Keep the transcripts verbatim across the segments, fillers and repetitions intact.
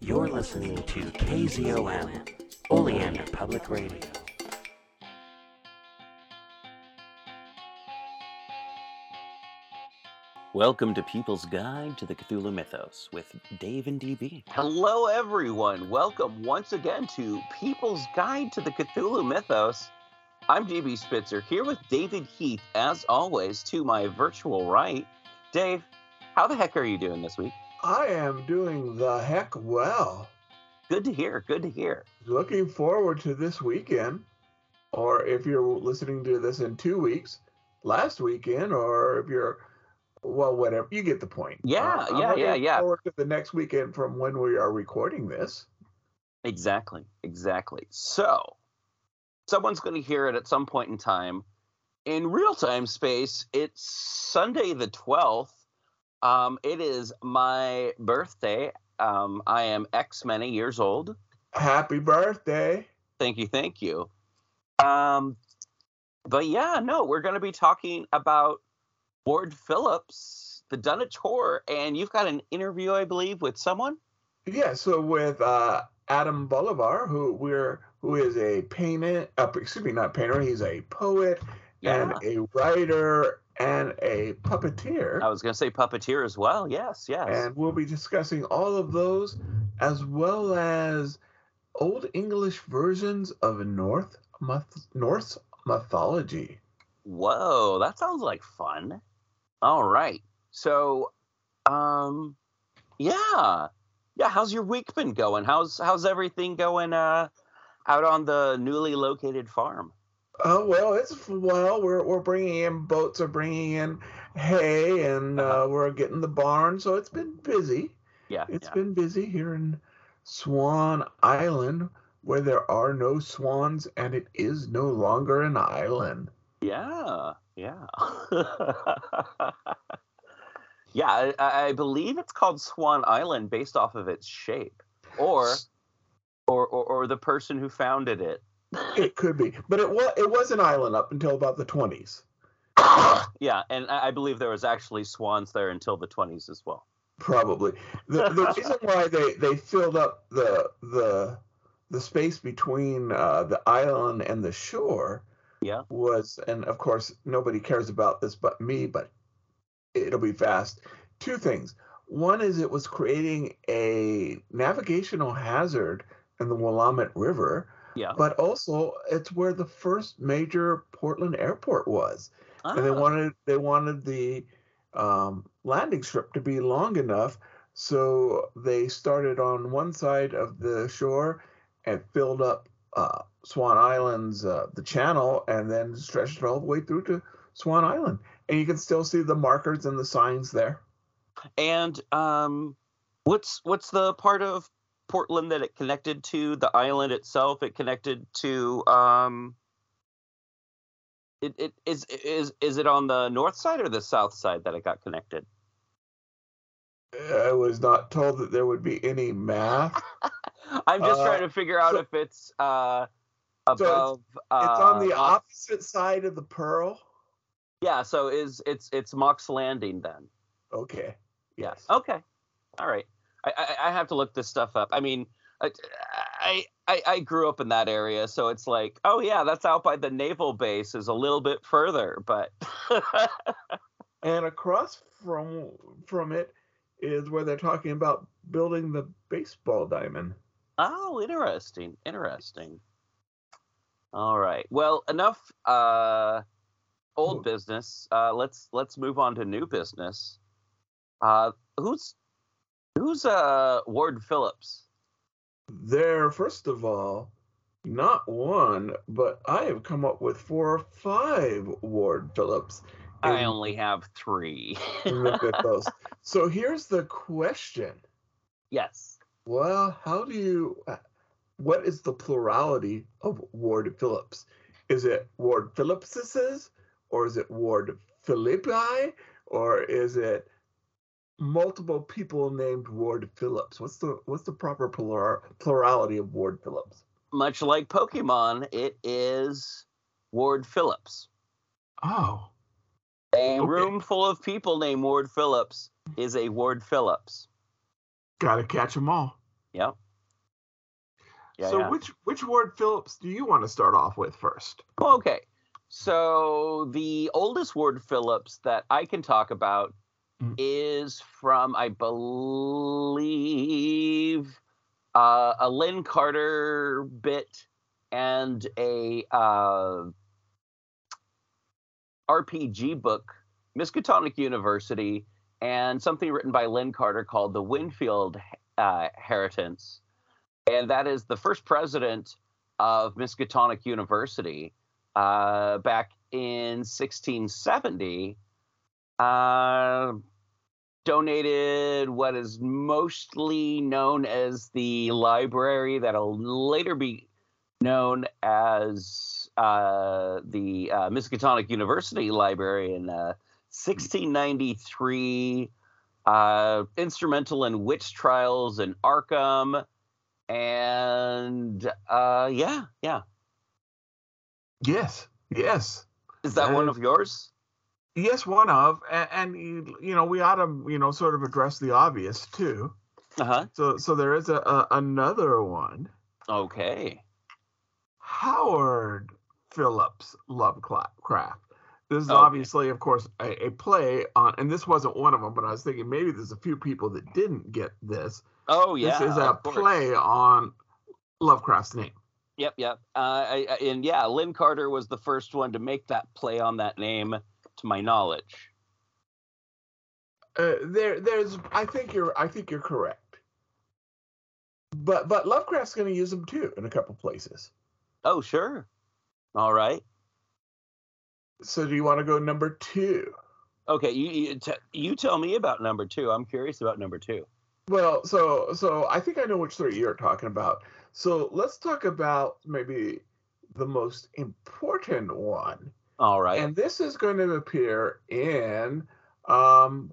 You're listening to K Z O Allen, Oleander Public Radio. Welcome to People's Guide to the Cthulhu Mythos with Dave and D B. Hello, everyone. Welcome once again to People's Guide to the Cthulhu Mythos. I'm D B Spitzer, here with David Heath, as always, to my virtual right. Dave, how the heck are you doing this week? I am doing the heck well. Good to hear. Good to hear. Looking forward to this weekend, or if you're listening to this in two weeks, last weekend, or if you're, well, whatever. You get the point. Yeah, uh, yeah, yeah, yeah. Forward to the next weekend from when we are recording this. Exactly, exactly. So, someone's going to hear it at some point in time. In real-time space, it's Sunday the twelfth. Um, it is my birthday. Um, I am X many years old. Happy birthday. Thank you. Thank you. Um, but yeah, no, we're going to be talking about Ward Phillips, the Dunwich Horror, and you've got an interview, I believe, with someone. Yeah. So with, uh, Adam Bolivar, who we're, who is a painter, uh, excuse me, not painter. He's a poet yeah. and a writer and a puppeteer. I was going to say puppeteer as well. Yes, yes. And we'll be discussing all of those, as well as Old English versions of North myth- Norse mythology. Whoa, that sounds like fun. All right. So, um, yeah, yeah. How's your week been going? How's how's everything going? Uh, out on the newly located farm. Oh, well, it's well. We're we're bringing in boats, are bringing in hay, and uh, we're getting the barn. So it's been busy. Yeah, it's yeah. been busy here in Swan Island, where there are no swans, and it is no longer an island. Yeah, yeah, yeah. I, I believe it's called Swan Island based off of its shape, or or or, or the person who founded it. It could be, but it was it was an island up until about the twenties. Yeah, and I believe there was actually swans there until the twenties as well. Probably the, the reason why they, they filled up the the the space between uh, the island and the shore. Yeah, was and of course nobody cares about this but me, but it'll be fast. Two things. One is it was creating a navigational hazard in the Willamette River. Yeah. But also, it's where the first major Portland airport was, ah. and they wanted they wanted the um, landing strip to be long enough, so they started on one side of the shore and filled up uh, Swan Island's uh, the channel, and then stretched it all the way through to Swan Island, and you can still see the markers and the signs there. And um, what's what's the part of Portland that it connected to? The island itself, it connected to um it, it is is is it on the north side or the south side that it got connected? I was not told that there would be any math. I'm just uh, trying to figure out so, if it's uh above. So it's, uh, it's on the opposite side of the Pearl. Yeah, so is it's it's Mock's Landing then. Okay. Yes. Yeah. Okay. All right. I, I have to look this stuff up. I mean, I, I I grew up in that area, so it's like, oh yeah, that's out by the naval base, is a little bit further, but. And across from from it is where they're talking about building the baseball diamond. Oh, interesting, interesting. All right, well, enough uh, old business. Uh, let's let's move on to new business. Uh, who's Who's uh, Ward Phillips? There, first of all, not one, but I have come up with four or five Ward Phillips. I only have three. Look at those. So here's the question. Yes. Well, how do you, what is the plurality of Ward Phillips? Is it Ward Phillipses, or is it Ward Philippi, or is it multiple people named Ward Phillips? What's the what's the proper plural, plurality of Ward Phillips? Much like Pokemon, it is Ward Phillips. Oh. A okay. room full of people named Ward Phillips is a Ward Phillips. Gotta catch them all. Yeah. Yeah, so yeah. which which Ward Phillips do you want to start off with first? Okay. So the oldest Ward Phillips that I can talk about mm. is from, I believe, uh, a Lin Carter bit and a uh, R P G book, Miskatonic University, and something written by Lin Carter called The Winfield uh, Heritance. And that is the first president of Miskatonic University uh, back in sixteen seventy, uh, donated what is mostly known as the library that'll later be known as uh, the uh, Miskatonic University Library in uh, sixteen ninety-three, uh, instrumental in witch trials in Arkham. And uh, yeah, yeah. Yes, yes. Is that and, one of yours? Yes, one of. And, and, you know, we ought to, you know, sort of address the obvious, too. Uh-huh. So so there is a, a another one. Okay. Howard Phillips Lovecraft. This is okay. obviously, of course, a, a play on, and this wasn't one of them, but I was thinking maybe there's a few people that didn't get this. Oh, yeah. This is a play on Lovecraft's name. Yep, yep. Uh, I, I, and yeah, Lin Carter was the first one to make that play on that name, to my knowledge. Uh, there, there's. I think you're. I think you're correct. But but Lovecraft's going to use them too in a couple places. Oh, sure. All right. So do you want to go number two? Okay, you you, t- you tell me about number two. I'm curious about number two. Well, so so I think I know which three you're talking about. So let's talk about maybe the most important one. All right. And this is going to appear in um,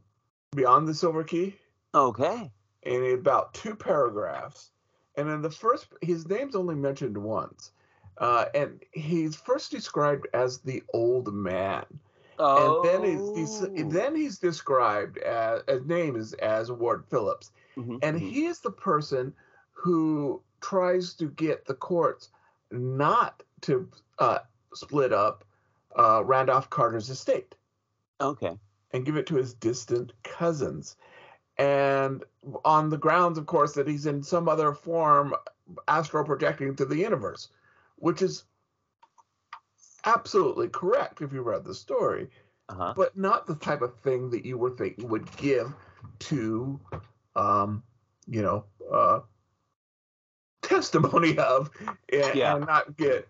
Beyond the Silver Key. Okay. In about two paragraphs. And in the first, his name's only mentioned once. Uh, and he's first described as the old man, oh. and then he's, he's then he's described as his name is as Ward Phillips, mm-hmm. and he is the person who tries to get the courts not to uh, split up uh, Randolph Carter's estate, okay, and give it to his distant cousins, and on the grounds, of course, that he's in some other form astral projecting to the universe. Which is absolutely correct if you read the story, uh-huh. but not the type of thing that you were thinking would give to, um, you know, uh, testimony of and, yeah. and not get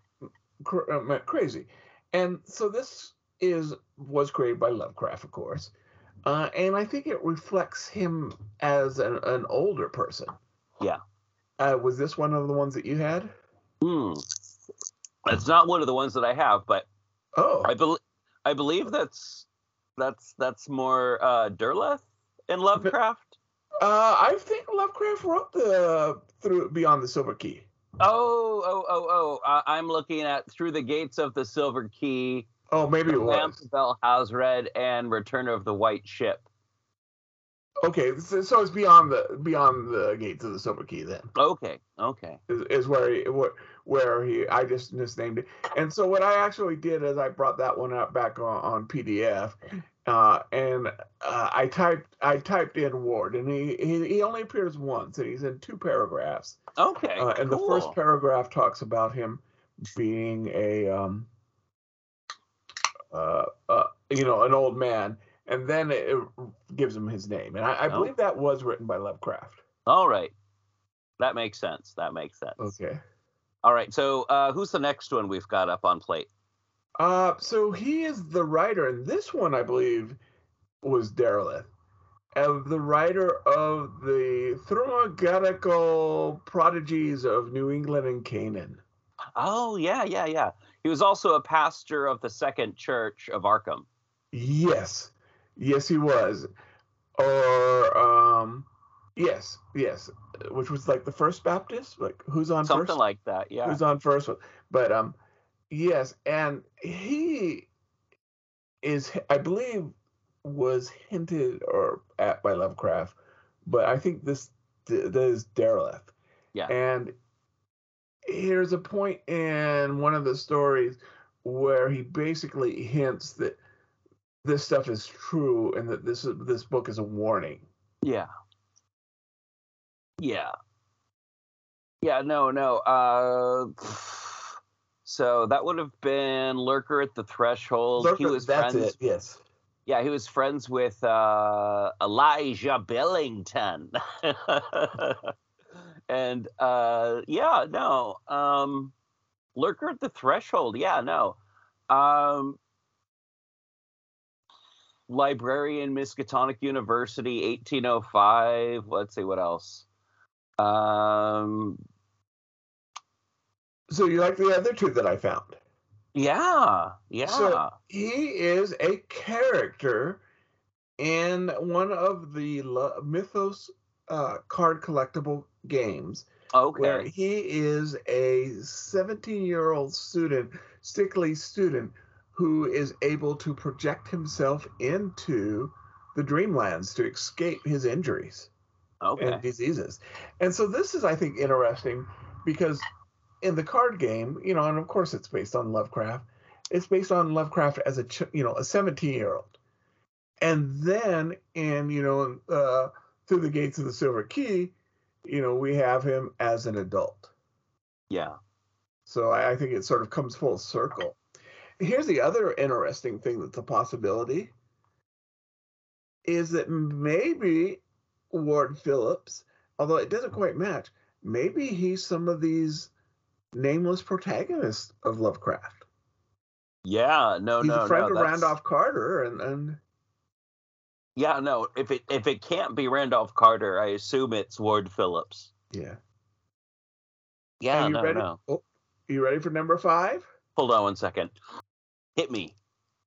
cr- crazy. And so this is was created by Lovecraft, of course, uh, and I think it reflects him as an, an older person. Yeah. Uh, was this one of the ones that you had? Hmm. That's not one of the ones that I have, but oh, I believe I believe that's that's that's more uh, Derleth in Lovecraft. Uh, I think Lovecraft wrote the through Beyond the Silver Key. Oh, oh, oh, oh! Uh, I'm looking at Through the Gates of the Silver Key. Oh, maybe it was. Lamp of Belhazred and Return of the White Ship. Okay, so it's beyond the beyond the Gates of the Silver Key then. Okay, okay. Is, is where he where, where he I just misnamed it. And so what I actually did is I brought that one up back on, on P D F, uh, and uh, I typed I typed in Ward, and he, he he only appears once, and he's in two paragraphs. Okay, uh, and cool. The first paragraph talks about him being a um uh, uh you know an old man. And then it gives him his name. And I, I believe oh. that was written by Lovecraft. All right. That makes sense. That makes sense. Okay. All right. So uh, who's the next one we've got up on plate? Uh, so he is the writer. And this one, I believe, was Derleth. Of the writer of the Thermogonical Prodigies of New England and Canaan. Oh, yeah, yeah, yeah. He was also a pastor of the Second Church of Arkham. Yes. Yes, he was. Or, um, yes, yes, which was like the First Baptist, like who's on Something first? Something like that, yeah. Who's on first? But, um, yes, and he is, I believe, was hinted or at by Lovecraft, but I think this, this is Derleth. Yeah. And here's a point in one of the stories where he basically hints that this stuff is true and that this is, this book is a warning. Yeah. Yeah. Yeah, no, no. Uh, so that would have been Lurker at the Threshold. Lurker, he was that's friends, it, yes. Yeah, he was friends with uh, Elijah Billington. And, uh, yeah, no. Um, Lurker at the Threshold, yeah, no. Um, Librarian, Miskatonic University, eighteen oh five. Let's see, what else? Um, so you like the other two that I found? Yeah, yeah. So he is a character in one of the Mythos uh, card collectible games. Okay. Where he is a seventeen-year-old student, sickly student, who is able to project himself into the dreamlands to escape his injuries. Okay. And diseases. And so this is, I think, interesting because in the card game, you know, and of course it's based on Lovecraft. It's based on Lovecraft as a, ch you know, a seventeen-year-old. And then in, you know, uh, Through the Gates of the Silver Key, you know, we have him as an adult. Yeah. So I, I think it sort of comes full circle. Here's the other interesting thing that's a possibility is that maybe Ward Phillips, although it doesn't quite match, maybe he's some of these nameless protagonists of Lovecraft. Yeah, no, he's no, he's a friend no, of that's... Randolph Carter, and, and yeah, no. If it if it can't be Randolph Carter, I assume it's Ward Phillips. Yeah. Yeah, you no, ready? no. Oh, you ready for number five? Hold on one second. Hit me.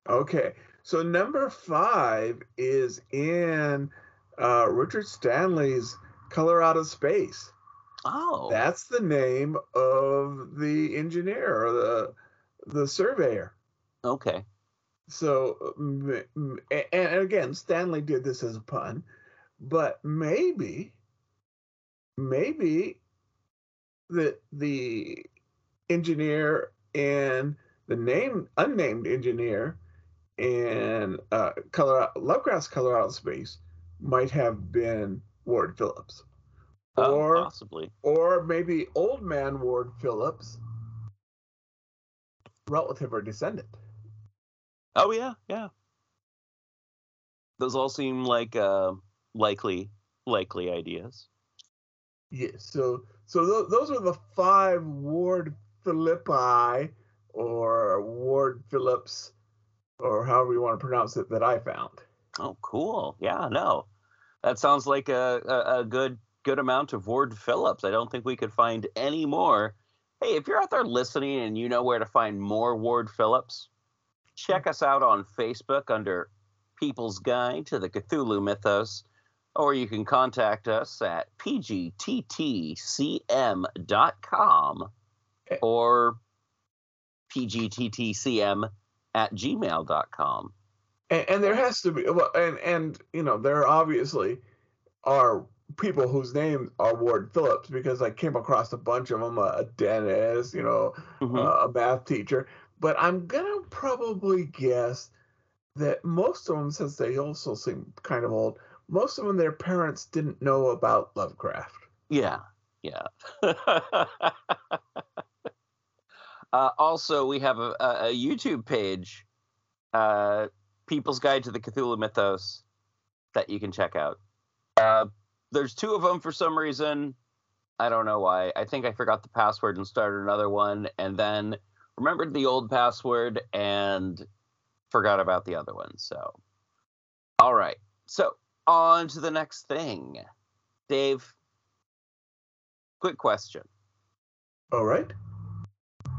Okay, so number five is in. Uh, Richard Stanley's Color Out of Space. Oh. That's the name of the engineer or the, the surveyor. Okay. So, and again, Stanley did this as a pun, but maybe, maybe the, the engineer and the name, unnamed engineer and uh, Color Out, Lovecraft's Color Out of Space might have been Ward Phillips, oh, or possibly, or maybe Old Man Ward Phillips, relative or descendant. Oh yeah, yeah. Those all seem like uh, likely, likely ideas. Yes. Yeah, so, so th those are the five Ward Philippi, or Ward Phillips, or however you want to pronounce it, that I found. Oh, cool. Yeah, no. That sounds like a, a, a good good amount of Ward Phillips. I don't think we could find any more. Hey, if you're out there listening and you know where to find more Ward Phillips, check us out on Facebook under People's Guide to the Cthulhu Mythos, or you can contact us at p g t t c m dot com or p g t t c m at gmail dot com. And, and there has to be, well, and, and, you know, there obviously are people whose names are Ward Phillips because I came across a bunch of them, a, a dentist, you know, mm-hmm. uh, a math teacher. But I'm going to probably guess that most of them, since they also seem kind of old, most of them, their parents didn't know about Lovecraft. Yeah, yeah. uh, also, we have a, a YouTube page, uh, People's Guide to the Cthulhu Mythos, that you can check out. Uh, there's two of them for some reason. I don't know why. I think I forgot the password and started another one, and then remembered the old password and forgot about the other one. So, all right. So, on to the next thing. Dave, quick question. All right.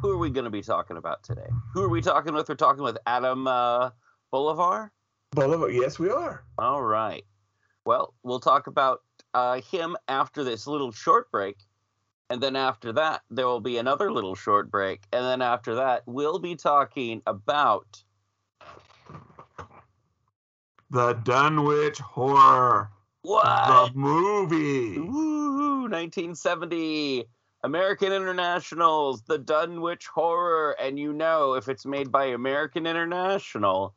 Who are we going to be talking about today? Who are we talking with? We're talking with Adam... Uh, Bolivar? Bolivar, yes, we are. All right. Well, we'll talk about uh, him after this little short break. And then after that, there will be another little short break. And then after that, we'll be talking about... the Dunwich Horror. What? The movie. Woo, nineteen seventy. American Internationals, the Dunwich Horror. And you know, if it's made by American International,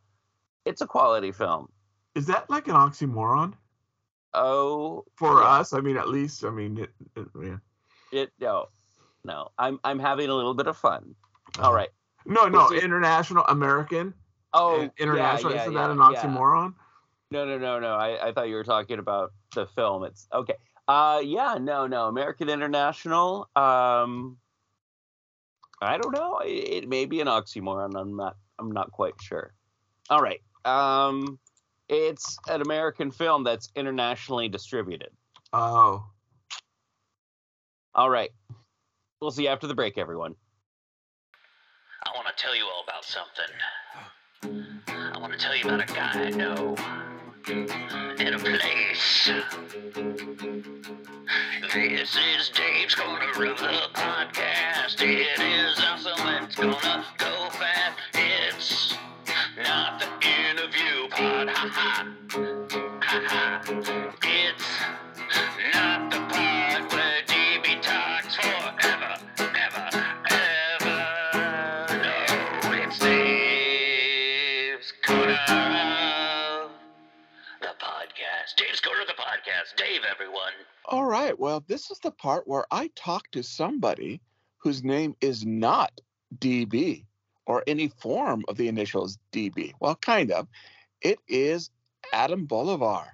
it's a quality film. Is that like an oxymoron? Oh. For yeah. us, I mean, at least, I mean, it, it, yeah. It, no, no. I'm I'm having a little bit of fun. Uh-huh. All right. No, no, we'll international, American. Oh, international. Yeah, yeah, Isn't yeah, that an oxymoron? Yeah. No, no, no, no. I, I thought you were talking about the film. It's okay. Uh, yeah, no, no. American International. Um, I don't know. It, it may be an oxymoron. I'm not. I'm not quite sure. All right. Um, it's an American film that's internationally distributed. Oh. All right. We'll see you after the break, everyone. I want to tell you all about something. I want to tell you about a guy I know in a place. This is Dave's Corner of the Podcast. It is awesome. It's gonna go fast. It's not the interview pod. Ha ha. Ha ha. It's not the pod where D B talks forever. Dave, everyone. All right. Well, this is the part where I talk to somebody whose name is not D B or any form of the initials D B. Well, kind of. It is Adam Bolivar.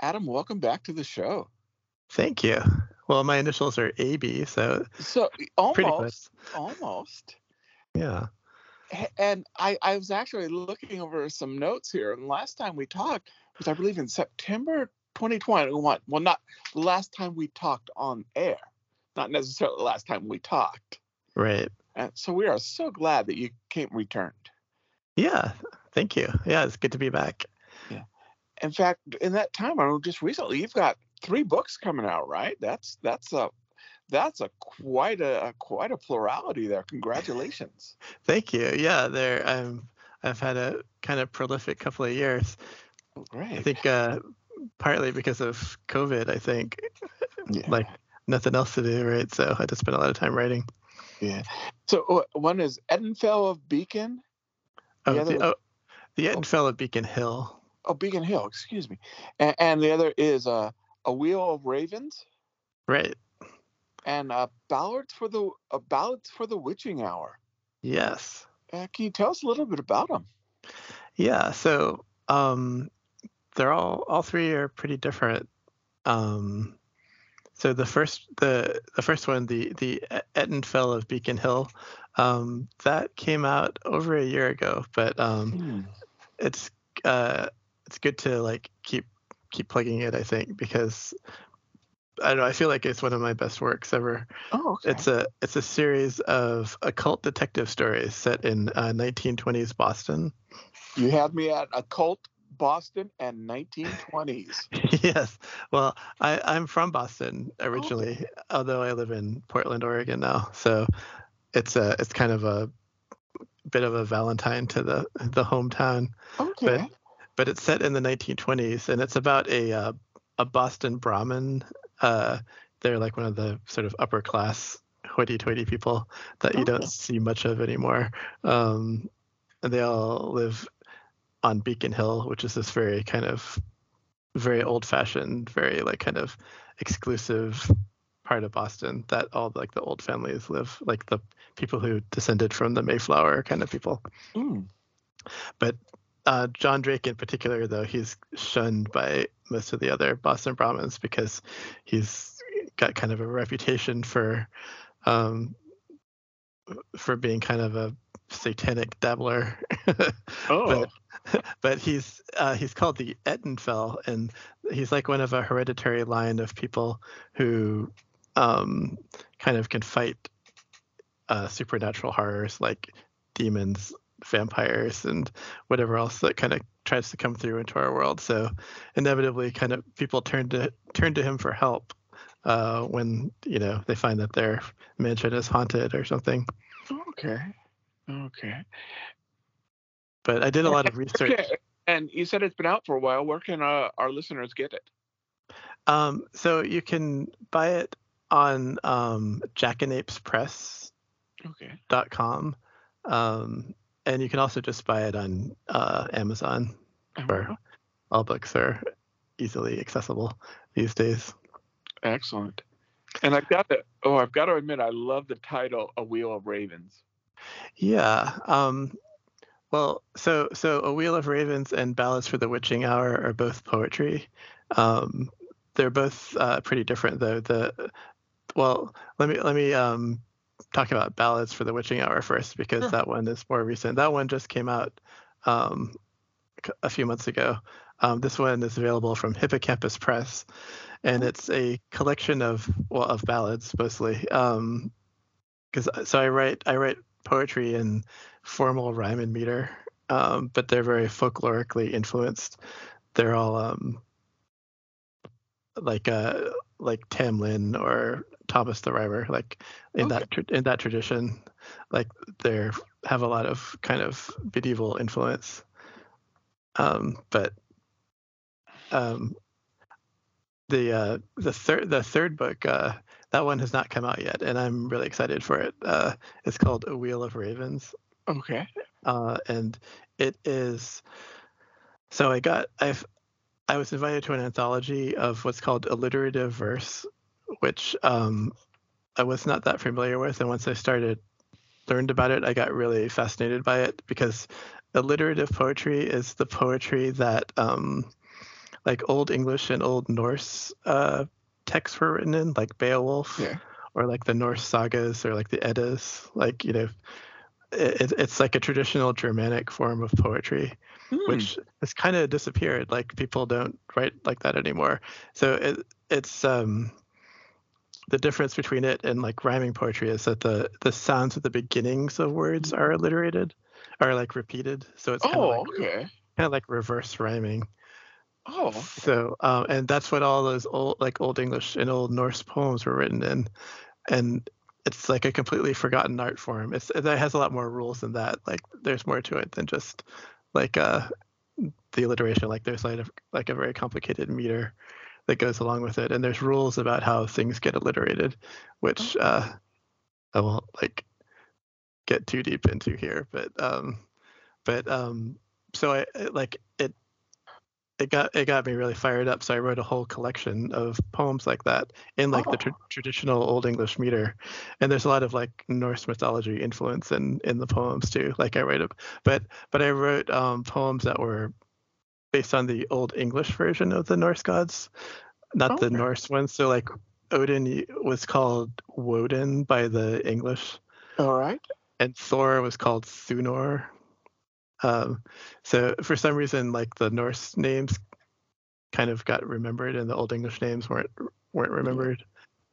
Adam, welcome back to the show. Thank you. Well, my initials are A B, so so almost, almost. Yeah. And I, I was actually looking over some notes here, and last time we talked was, I believe, in September twenty twenty-one. Well, not the last time we talked on air, not necessarily the last time we talked. Right. And so we are so glad that you came returned. Yeah, thank you. Yeah, it's good to be back. Yeah. In fact, in that time, I know just recently you've got three books coming out, right? That's that's a that's a quite a quite a plurality there. Congratulations. Thank you. Yeah, there. I'm. I've had a kind of prolific couple of years. Oh, great. I think. Uh, Partly because of COVID, I think, yeah. Like nothing else to do, right? So I just spent a lot of time writing. Yeah. So one is Ettenfell of Beacon. The oh, the, oh, the Ettenfell oh, of Beacon Hill. Oh, Beacon Hill. Excuse me. And, and the other is uh, A Wheel of Ravens. Right. And uh, Ballads for the uh, Ballads for the Witching Hour. Yes. Uh, can you tell us a little bit about them? Yeah. So. Um, They're all all three are pretty different. Um, so the first the the first one, the the Ettenfell of Beacon Hill, um, that came out over a year ago, but um, mm. it's uh, it's good to like keep keep plugging it, I think, because I don't know, I feel like it's one of my best works ever. Oh, okay. It's a it's a series of occult detective stories set in uh, nineteen twenties Boston. You have me at occult Boston and nineteen twenties. Yes. Well, I, I'm from Boston originally, oh. although I live in Portland, Oregon now. So it's a it's kind of a bit of a Valentine to the the hometown. Okay. But, but it's set in the nineteen twenties, and it's about a uh, a Boston Brahmin. Uh, they're like one of the sort of upper class hoity-toity people that you oh. don't see much of anymore. Um, and they all live on Beacon Hill, which is this very kind of very old-fashioned, very like kind of exclusive part of Boston that all like the old families live, like the people who descended from the Mayflower kind of people. Mm. But uh, John Drake in particular, though, he's shunned by most of the other Boston Brahmins because he's got kind of a reputation for um, for being kind of a satanic dabbler. Oh. But, but he's uh, he's called the Ettenfell, and he's like one of a hereditary line of people who um, kind of can fight uh, supernatural horrors like demons, vampires, and whatever else that kind of tries to come through into our world. So inevitably, kind of people turn to turn to him for help uh, when you know they find that their mansion is haunted or something. Okay. Okay. But I did a lot of research. Okay. And you said it's been out for a while. Where can uh, our listeners get it? Um, so you can buy it on um, jackanapes press dot com. Okay. Um, and you can also just buy it on uh, Amazon, where all books are easily accessible these days. Excellent. And I've got to, oh, I've got to admit, I love the title, A Wheel of Ravens. Yeah. Um, well, so so A Wheel of Ravens and Ballads for the Witching Hour are both poetry. Um, they're both uh, pretty different, though. The well, let me let me um, talk about Ballads for the Witching Hour first, because sure. that one is more recent. That one just came out um, a few months ago. Um, this one is available from Hippocampus Press, and it's a collection of well, of ballads mostly. Um, because so I write I write poetry in formal rhyme and meter, um, but they're very folklorically influenced. They're all um, like uh, like Tamlin or Thomas the Rhymer, like in okay. that in that tradition, like they have a lot of kind of medieval influence. Um, but um, the uh, the third the third book uh, that one has not come out yet, and I'm really excited for it. Uh, it's called A Wheel of Ravens. Okay. Uh, and it is so I got I've I was invited to an anthology of what's called alliterative verse, which um, I was not that familiar with, and once I started learned about it, I got really fascinated by it, because alliterative poetry is the poetry that um, like Old English and Old Norse uh, texts were written in, like Beowulf, yeah. or like the Norse sagas, or like the Eddas. Like, you know, it, it's like a traditional Germanic form of poetry, hmm. which has kind of disappeared. Like, people don't write like that anymore. So it, it's um, the difference between it and like rhyming poetry is that the the sounds at the beginnings of words are alliterated. Are like repeated, so it's kind of oh, like, okay. kind of like reverse rhyming. Oh, so um, and that's what all those old like Old English and Old Norse poems were written in, and it's like a completely forgotten art form. It's it has a lot more rules than that. Like, there's more to it than just like uh, the alliteration. Like, there's like a, like a very complicated meter that goes along with it, and there's rules about how things get alliterated, which oh. uh, I won't like. get too deep into here, but um but um so I like it it got it got me really fired up, so I wrote a whole collection of poems like that in like oh. the tra- traditional Old English meter, and there's a lot of like Norse mythology influence in in the poems too. Like, I write up but but I wrote um poems that were based on the Old English version of the Norse gods, not okay. the Norse ones. So like Odin was called Woden by the English, all right. And Thor was called Thunor. Um, so for some reason, like the Norse names kind of got remembered, and the Old English names weren't weren't remembered.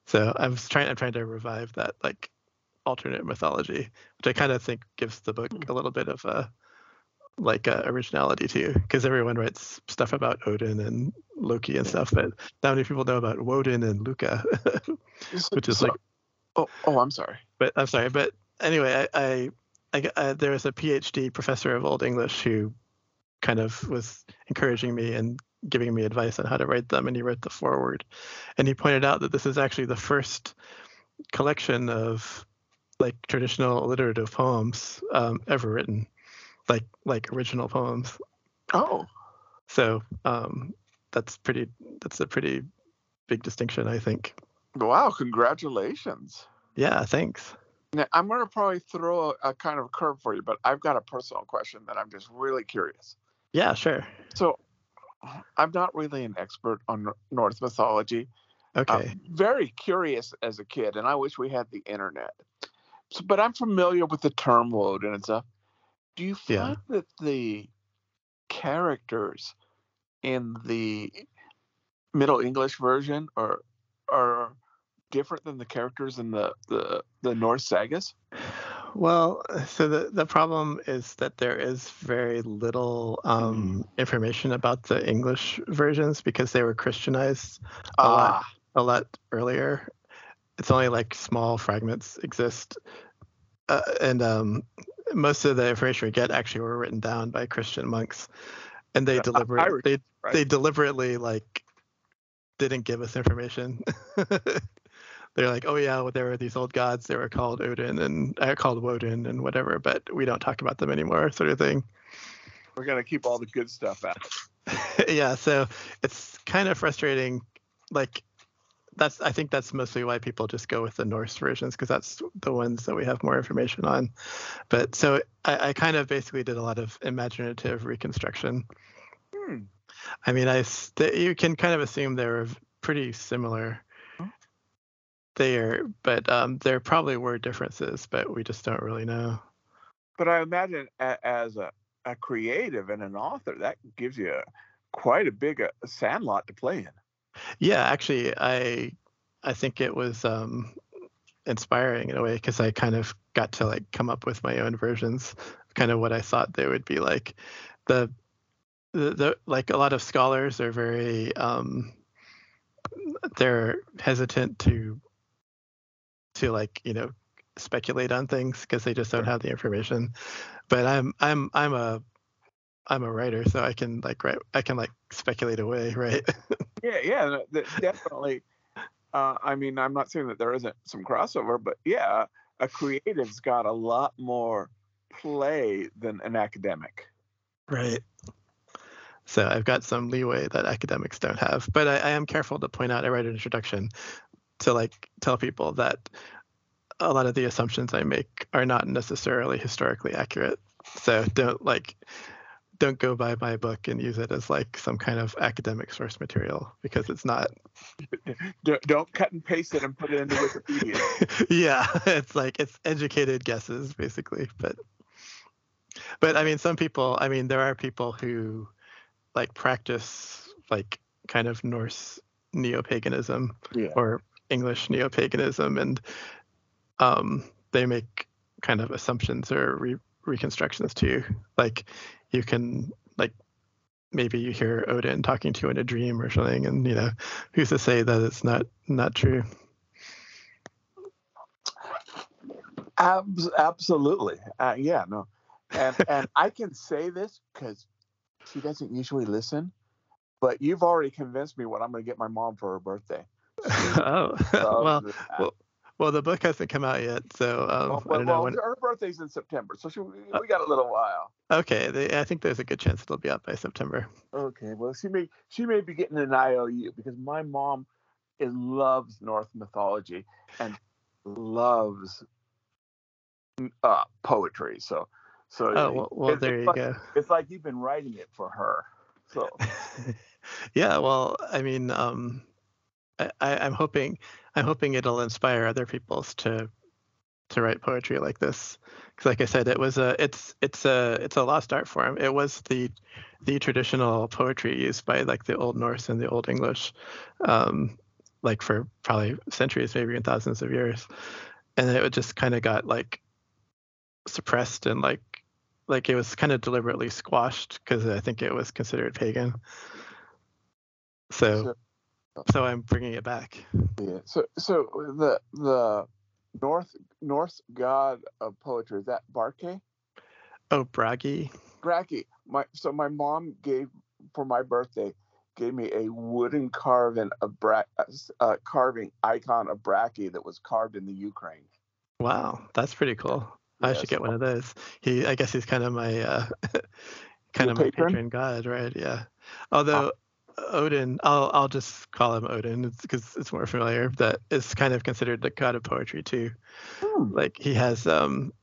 So I was trying I'm trying to revive that like alternate mythology, which I kind of think gives the book a little bit of a like a originality too, because everyone writes stuff about Odin and Loki and stuff, but not many people know about Woden and Luca, which is so, like. Oh, oh, I'm sorry. But I'm sorry, but. Anyway, I, I, I, I there was a PhD professor of Old English who kind of was encouraging me and giving me advice on how to write them, and he wrote the foreword, and he pointed out that this is actually the first collection of like traditional alliterative poems um, ever written, like like original poems. Oh, so um, that's pretty. That's a pretty big distinction, I think. Wow! Congratulations. Yeah. Thanks. Now, I'm going to probably throw a, a kind of curve for you, but I've got a personal question that I'm just really curious. Yeah, sure. So I'm not really an expert on Norse mythology. Okay. I'm very curious as a kid, and I wish we had the internet. So, but I'm familiar with the term Woden and stuff. Do you find yeah. that the characters in the Middle English version are are different than the characters in the, the, the Norse sagas? Well, so the, the problem is that there is very little um, mm. information about the English versions, because they were Christianized a, ah. lot, a lot earlier. It's only like small fragments exist. Uh, and um, most of the information we get actually were written down by Christian monks. and they deliberately they right. they deliberately like didn't give us information. They're like, oh yeah, well, there were these old gods. They were called Odin and I uh, called Woden and whatever, but we don't talk about them anymore, sort of thing. We're gonna keep all the good stuff out. Yeah, so it's kind of frustrating. Like, that's I think that's mostly why people just go with the Norse versions, because that's the ones that we have more information on. But so I, I kind of basically did a lot of imaginative reconstruction. Hmm. I mean, I st- you can kind of assume they were pretty similar oh. there, but um, there probably were differences, but we just don't really know. But I imagine a- as a, a creative and an author, that gives you a, quite a big a, a sandlot to play in. Yeah, actually, I I think it was um, inspiring in a way, because I kind of got to like come up with my own versions, kind of what I thought they would be like. The the, the like a lot of scholars are very um, they're hesitant to to like you know speculate on things because they just don't have the information. But I'm I'm I'm a I'm a writer, so I can like write. I can like speculate away, right? yeah, yeah, definitely. Uh, I mean, I'm not saying that there isn't some crossover, but yeah, a creative's got a lot more play than an academic, right? So I've got some leeway that academics don't have, but I, I am careful to point out. I write an introduction to like tell people that a lot of the assumptions I make are not necessarily historically accurate. So don't like. Don't go buy my book and use it as like some kind of academic source material, because it's not. Don't, don't cut and paste it and put it into Wikipedia. Yeah, it's like it's educated guesses basically. But but I mean, some people. I mean, there are people who like practice like kind of Norse neo-paganism yeah. or English neo-paganism, and um, they make kind of assumptions or re- reconstructions too, like. You can like maybe you hear Odin talking to you in a dream or something, and you know who's to say that it's not not true? Abs- absolutely, uh, yeah, no, and and I can say this because she doesn't usually listen, but you've already convinced me what I'm going to get my mom for her birthday. oh so, well, uh, well, well, the book hasn't come out yet, so um, well, well, I don't know well, when... her birthday's in September, so she, we got a little while. Okay, they, I think there's a good chance it'll be out by September. Okay, well, she may she may be getting an I O U, because my mom is, loves Norse mythology and loves uh, poetry. So, so oh, well, well it, there you like, go. It's like you've been writing it for her. So, yeah, well, I mean, um, I, I, I'm hoping I'm hoping it'll inspire other people to. to write poetry like this, because like I said, it was a it's it's a it's a lost art form. It was the the traditional poetry used by like the Old Norse and the Old English, um, like for probably centuries, maybe even thousands of years, and it just kind of got like suppressed and like like it was kind of deliberately squashed because I think it was considered pagan. So, so, so I'm bringing it back. Yeah. So so the the. North Norse god of poetry, is that Barke? Oh, Bragi. Bragi. My so my mom gave for my birthday gave me a wooden carving of Bra- uh, carving icon of Bragi that was carved in the Ukraine. Wow, that's pretty cool. Yeah, I should so. get one of those. He, I guess he's kind of my uh, kind Your of my patron? patron god, right? Yeah. Although. Uh, Odin, I'll I'll just call him Odin because it's more familiar. That is kind of considered the god of poetry too. Hmm. Like he has um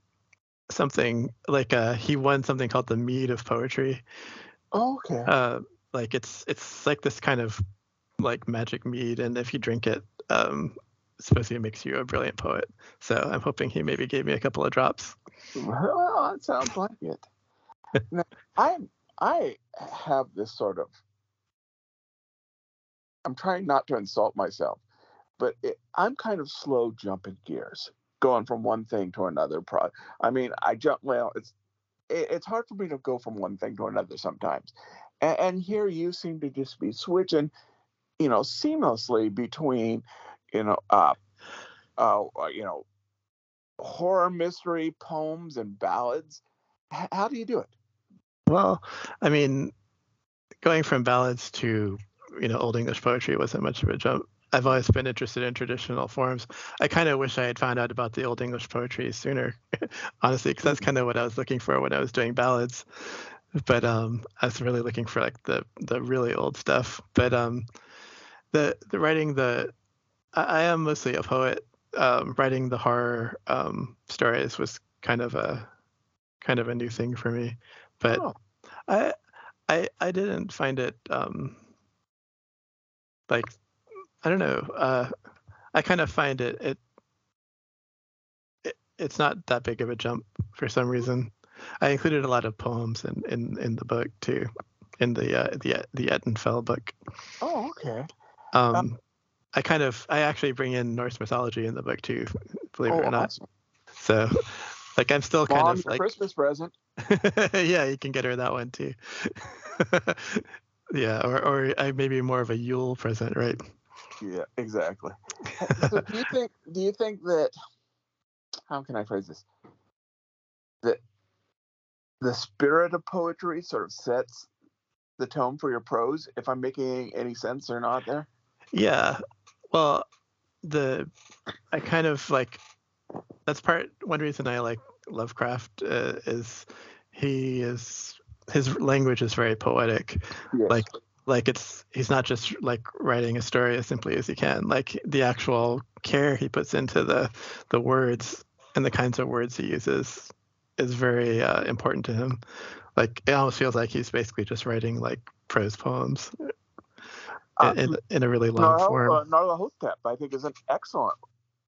something like uh he won something called the Mead of Poetry. Oh, okay. Uh, like it's it's like this kind of like magic mead, and if you drink it, um, supposedly it makes you a brilliant poet. So I'm hoping he maybe gave me a couple of drops. Well, that sounds like it. Now, I I have this sort of. I'm trying not to insult myself, but it, I'm kind of slow jumping gears, going from one thing to another. Pro- I mean, I jump, well, it's it, it's hard for me to go from one thing to another sometimes. And, and here you seem to just be switching, you know, seamlessly between, you know, uh, uh, you know, horror mystery poems and ballads. H- how do you do it? Well, I mean, going from ballads to, you know, Old English poetry wasn't much of a jump. I've always been interested in traditional forms. I kind of wish I had found out about the Old English poetry sooner, honestly, because that's kind of what I was looking for when I was doing ballads. But um, I was really looking for like the the really old stuff. But um, the the writing the I, I am mostly a poet. Um, writing the horror um, stories was kind of a kind of a new thing for me. But oh. I I I didn't find it um, like. I don't know. Uh, I kind of find it, it it it's not that big of a jump for some reason. I included a lot of poems in, in, in the book too, in the uh, the the Ettenfell book. Oh, okay. Um, um, I kind of I actually bring in Norse mythology in the book too, believe oh, it or not. Awesome. So, like, I'm still Mom, kind of like Christmas present. Yeah, you can get her that one too. Yeah, or or I maybe more of a Yule present, right? Yeah, exactly. So do you think? Do you think that? How can I phrase this? That the spirit of poetry sort of sets the tone for your prose. If I'm making any sense or not, there. Yeah. Well, the I kind of like. That's part one reason I like Lovecraft uh, is he is his language is very poetic, yes. like. Like it's he's not just like writing a story as simply as he can. Like the actual care he puts into the the words and the kinds of words he uses is very uh, important to him. Like it almost feels like he's basically just writing like prose poems uh, in, in a really long Narl, form. Uh, Narlahotep, I think, is an excellent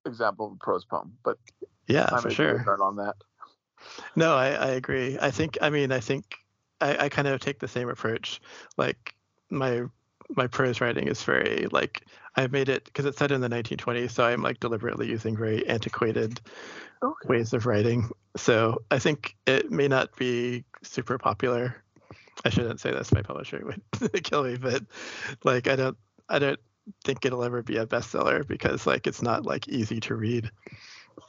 example of a prose poem. But yeah, for sure. On that. No, I, I agree. I think I mean I think I, I kind of take the same approach. Like. my my prose writing is very like I made it because it's set in the nineteen twenties, so I'm like deliberately using very antiquated okay. ways of writing. So I think it may not be super popular. I shouldn't say this; my publisher would kill me. But like I don't I don't think it'll ever be a bestseller because like it's not like easy to read.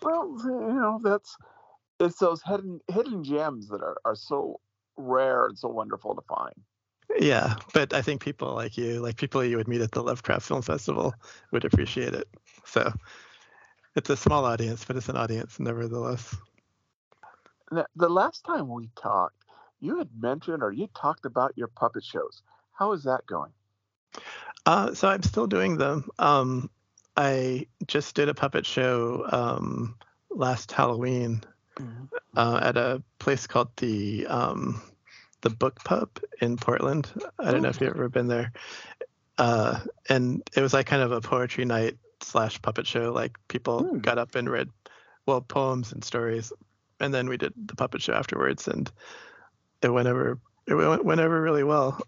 Well, you know that's it's those hidden hidden gems that are, are so rare and so wonderful to find. Yeah, but I think people like you, like people you would meet at the Lovecraft Film Festival would appreciate it. So it's a small audience, but it's an audience nevertheless. Now, the last time we talked, you had mentioned or you talked about your puppet shows. How is that going? Uh, so I'm still doing them. Um, I just did a puppet show um, last Halloween mm-hmm. uh, at a place called the... Um, the Book Pub in Portland. I don't know if you've ever been there. Uh, and it was like kind of a poetry night slash puppet show. Like people mm. got up and read, well, poems and stories. And then we did the puppet show afterwards. And it went over, it went, went over really well.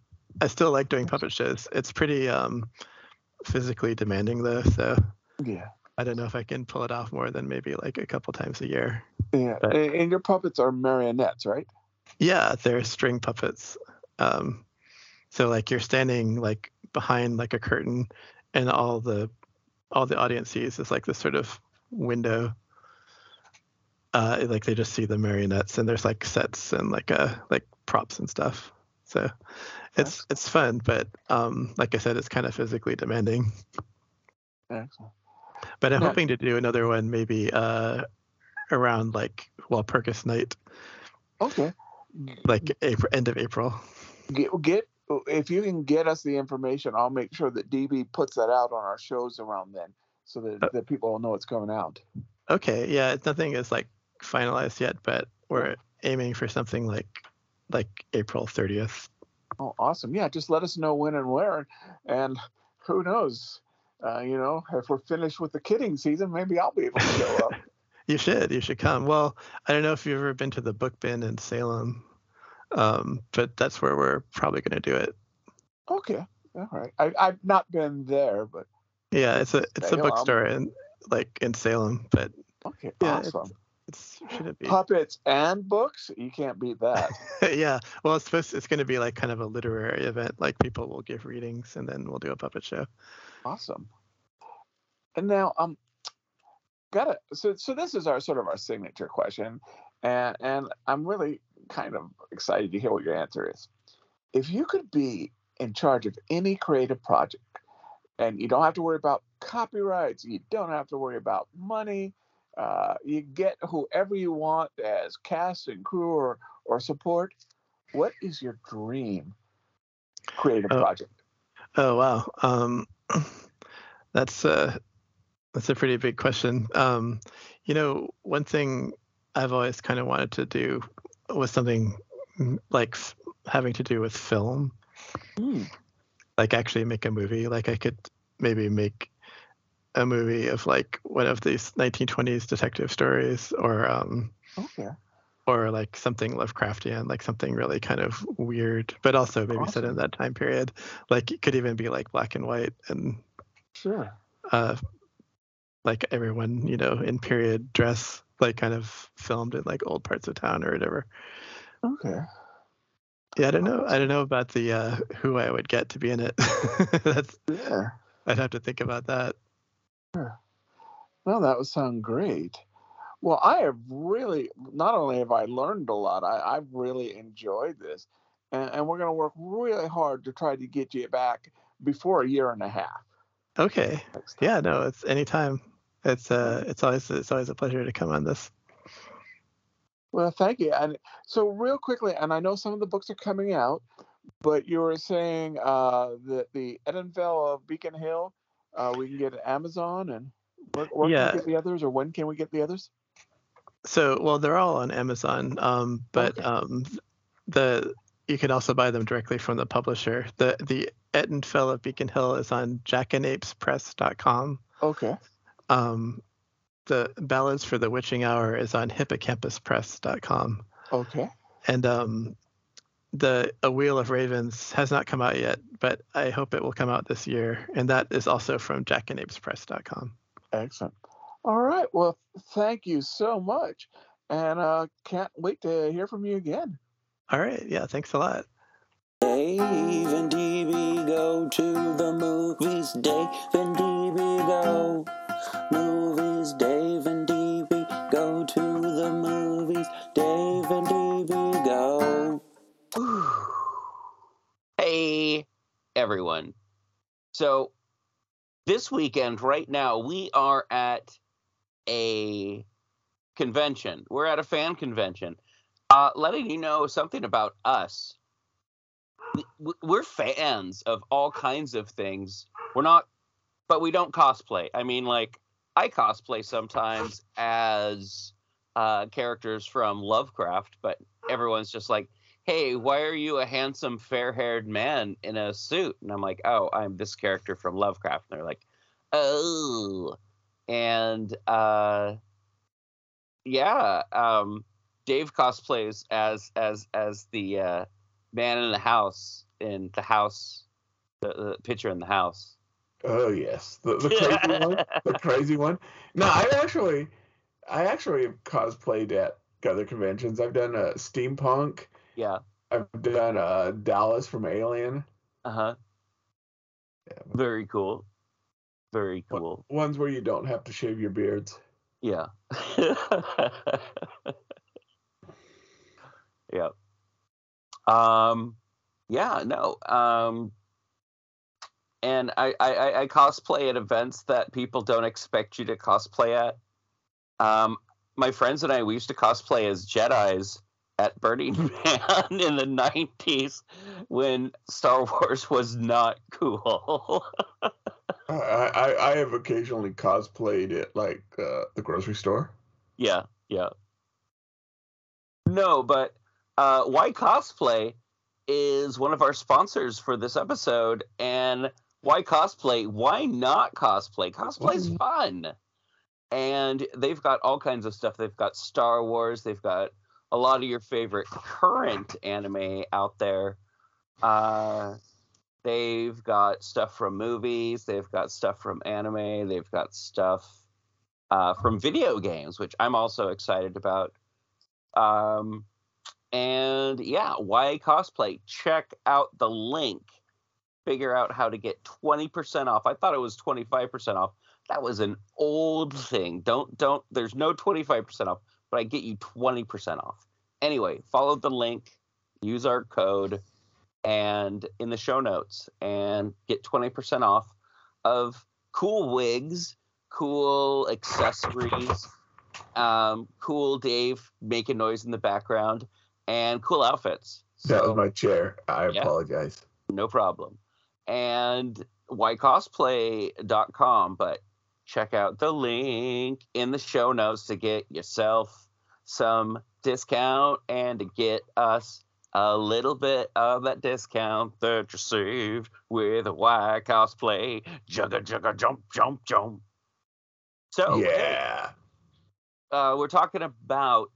I still like doing puppet shows. It's pretty um, physically demanding though. So yeah, I don't know if I can pull it off more than maybe like a couple times a year. Yeah. But, and your puppets are marionettes, right? Yeah, they're string puppets. Um, so like you're standing like behind like a curtain, and all the all the audience sees is like this sort of window. Uh, like they just see the marionettes, and there's like sets and like a like props and stuff. So it's Excellent. It's fun, but um, like I said, it's kind of physically demanding. Excellent. But I'm yeah. hoping to do another one maybe uh, around like Walpurgis Night. Okay. Like April, end of April. Get, get if you can get us the information, I'll make sure that D B puts that out on our shows around then, so that, oh. that people will know it's coming out. Okay, yeah, nothing is like finalized yet, but we're aiming for something like like April thirtieth. Oh, awesome! Yeah, just let us know when and where, and who knows? Uh, you know, if we're finished with the kidding season, maybe I'll be able to show up. You should. You should come. Well, I don't know if you've ever been to the Book Bin in Salem, um, but that's where we're probably going to do it. Okay. All right. I, I've not been there, but yeah, it's a it's a bookstore in like in Salem, but okay, yeah, awesome. It's, it's should it be puppets and books? You can't beat that. Yeah. Well, it's supposed to, it's going to be like kind of a literary event. Like people will give readings, and then we'll do a puppet show. Awesome. And now, um. Got it. So, so this is our sort of our signature question, and and I'm really kind of excited to hear what your answer is. If you could be in charge of any creative project. And you don't have to worry about copyrights. You don't have to worry about money. Uh, you get whoever you want as cast and crew or, or support. What is your dream creative oh. project? Oh, wow. Um, that's, uh, that's a pretty big question. Um, you know, one thing I've always kind of wanted to do was something like f- having to do with film. Mm. Like actually make a movie. Like I could maybe make a movie of like one of these nineteen twenties detective stories, or um, okay. or like something Lovecraftian, like something really kind of weird, but also maybe awesome. set in that time period. Like it could even be like black and white, and sure, uh, like everyone, you know, in period dress, like kind of filmed in like old parts of town or whatever. Okay. Yeah, I don't know. I don't know about the uh, who I would get to be in it. That's, yeah. I'd have to think about that. Sure. Well, that would sound great. Well, I have really, not only have I learned a lot, I, I've really enjoyed this. And, and we're going to work really hard to try to get you back before a year and a half. Okay. Yeah, no, it's anytime. It's uh, it's always it's always a pleasure to come on this. Well, thank you. And so real quickly, and I know some of the books are coming out, but you were saying uh, that the Ettenfell of Beacon Hill, uh, we can get at Amazon, and where, where yeah. can we get the others, or when can we get the others? So, well, they're all on Amazon, um, but okay. um, the you can also buy them directly from the publisher. The the Ettenfell of Beacon Hill is on jackanapespress dot com. Okay. Um, the Ballads for the Witching Hour is on hippocampus press dot com. Okay. And um, the A Wheel of Ravens has not come out yet, but I hope it will come out this year. And that is also from jackanapespress dot com. Excellent. All right. Well, thank you so much. And uh, can't wait to hear from you again. All right. Yeah. Thanks a lot. Dave and D B go to the movies. Dave and D B go. Movies, Dave and D B go to the movies. Dave and D B go. Hey, everyone. So this weekend right now, we are at a convention. We're at a fan convention. Uh, letting you know something about us. We're fans of all kinds of things. We're not... But we don't cosplay. I mean, like, I cosplay sometimes as uh, characters from Lovecraft, but everyone's just like, hey, why are you a handsome, fair-haired man in a suit? And I'm like, oh, I'm this character from Lovecraft. And they're like, oh. And, uh, yeah, um, Dave cosplays as as as the uh, man in the house, in the house, the, the picture in the house. Oh yes, the, the crazy one. The crazy one. No, I actually, I actually have cosplayed at other conventions. I've done a steampunk. Yeah. I've done a Dallas from Alien. Uh huh. Yeah. Very cool. Very cool. Ones where you don't have to shave your beards. Yeah. yeah. Um. Yeah. No. Um. And I, I, I cosplay at events that people don't expect you to cosplay at. Um, my friends and I, we used to cosplay as Jedis at Burning Man in the nineties when Star Wars was not cool. I, I, I have occasionally cosplayed at, like, uh, the grocery store. Yeah, yeah. No, but uh, why cosplay is one of our sponsors for this episode, and... Why cosplay? Why not cosplay? Cosplay's fun. And they've got all kinds of stuff. They've got Star Wars. They've got a lot of your favorite current anime out there. Uh, they've got stuff from movies. They've got stuff from anime. They've got stuff uh, from video games, which I'm also excited about. Um, and yeah, why cosplay? Check out the link. Figure out how to get twenty percent off. I thought it was twenty-five percent off. That was an old thing. Don't, don't, there's no twenty-five percent off, but I get you twenty percent off. Anyway, follow the link, use our code, and in the show notes and get twenty percent off of cool wigs, cool accessories, um, cool Dave making noise in the background, and cool outfits. So, that was my chair. I yeah, apologize. No problem. And why cosplay dot com, but check out the link in the show notes to get yourself some discount and to get us a little bit of that discount that you saved with Why Cosplay. Jugga, jugga, jump, jump, jump. So, yeah. Hey, uh, we're talking about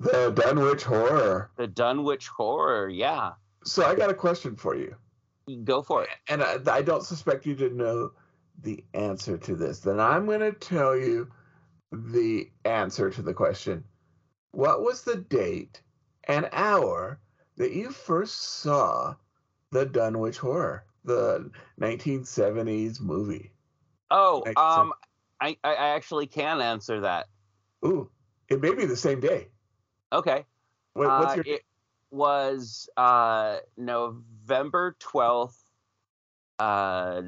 the Dunwich Horror. The Dunwich Horror, yeah. So I got a question for you. Go for it. And I, I don't suspect you to know the answer to this. Then I'm going to tell you the answer to the question. What was the date and hour that you first saw the Dunwich Horror, the nineteen seventies movie? Oh, um, I, I actually can answer that. Ooh, it may be the same day. Okay. What, what's your uh, it was uh, November twelfth, uh,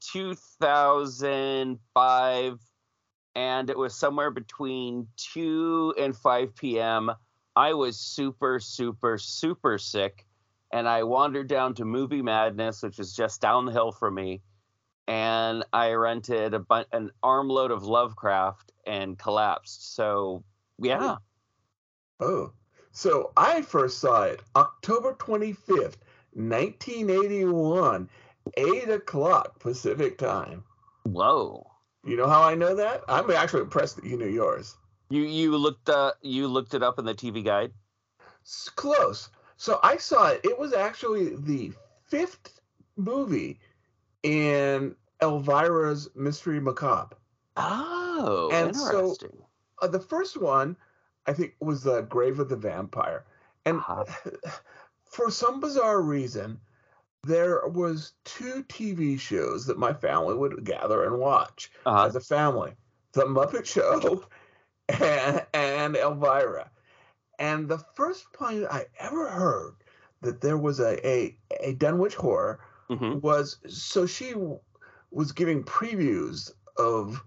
two thousand five, and it was somewhere between two and five p.m. I was super, super, super sick, and I wandered down to Movie Madness, which is just down the hill from me, and I rented a bu- an armload of Lovecraft and collapsed. So, yeah. Oh. So I first saw it October twenty-fifth, nineteen eighty-one, eight o'clock Pacific time. Whoa. You know how I know that? I'm actually impressed that you knew yours. You you looked uh, you looked it up in the T V guide? It's close. So I saw it. It was actually the fifth movie in Elvira's Mystery Macabre. Oh, and interesting. So uh, the first one, I think, was The Grave of the Vampire. And uh-huh. for some bizarre reason, there was two T V shows that my family would gather and watch uh-huh. as a family. The Muppet Show and, and Elvira. And the first time I ever heard that there was a, a, a Dunwich Horror mm-hmm. was, so she w- was giving previews of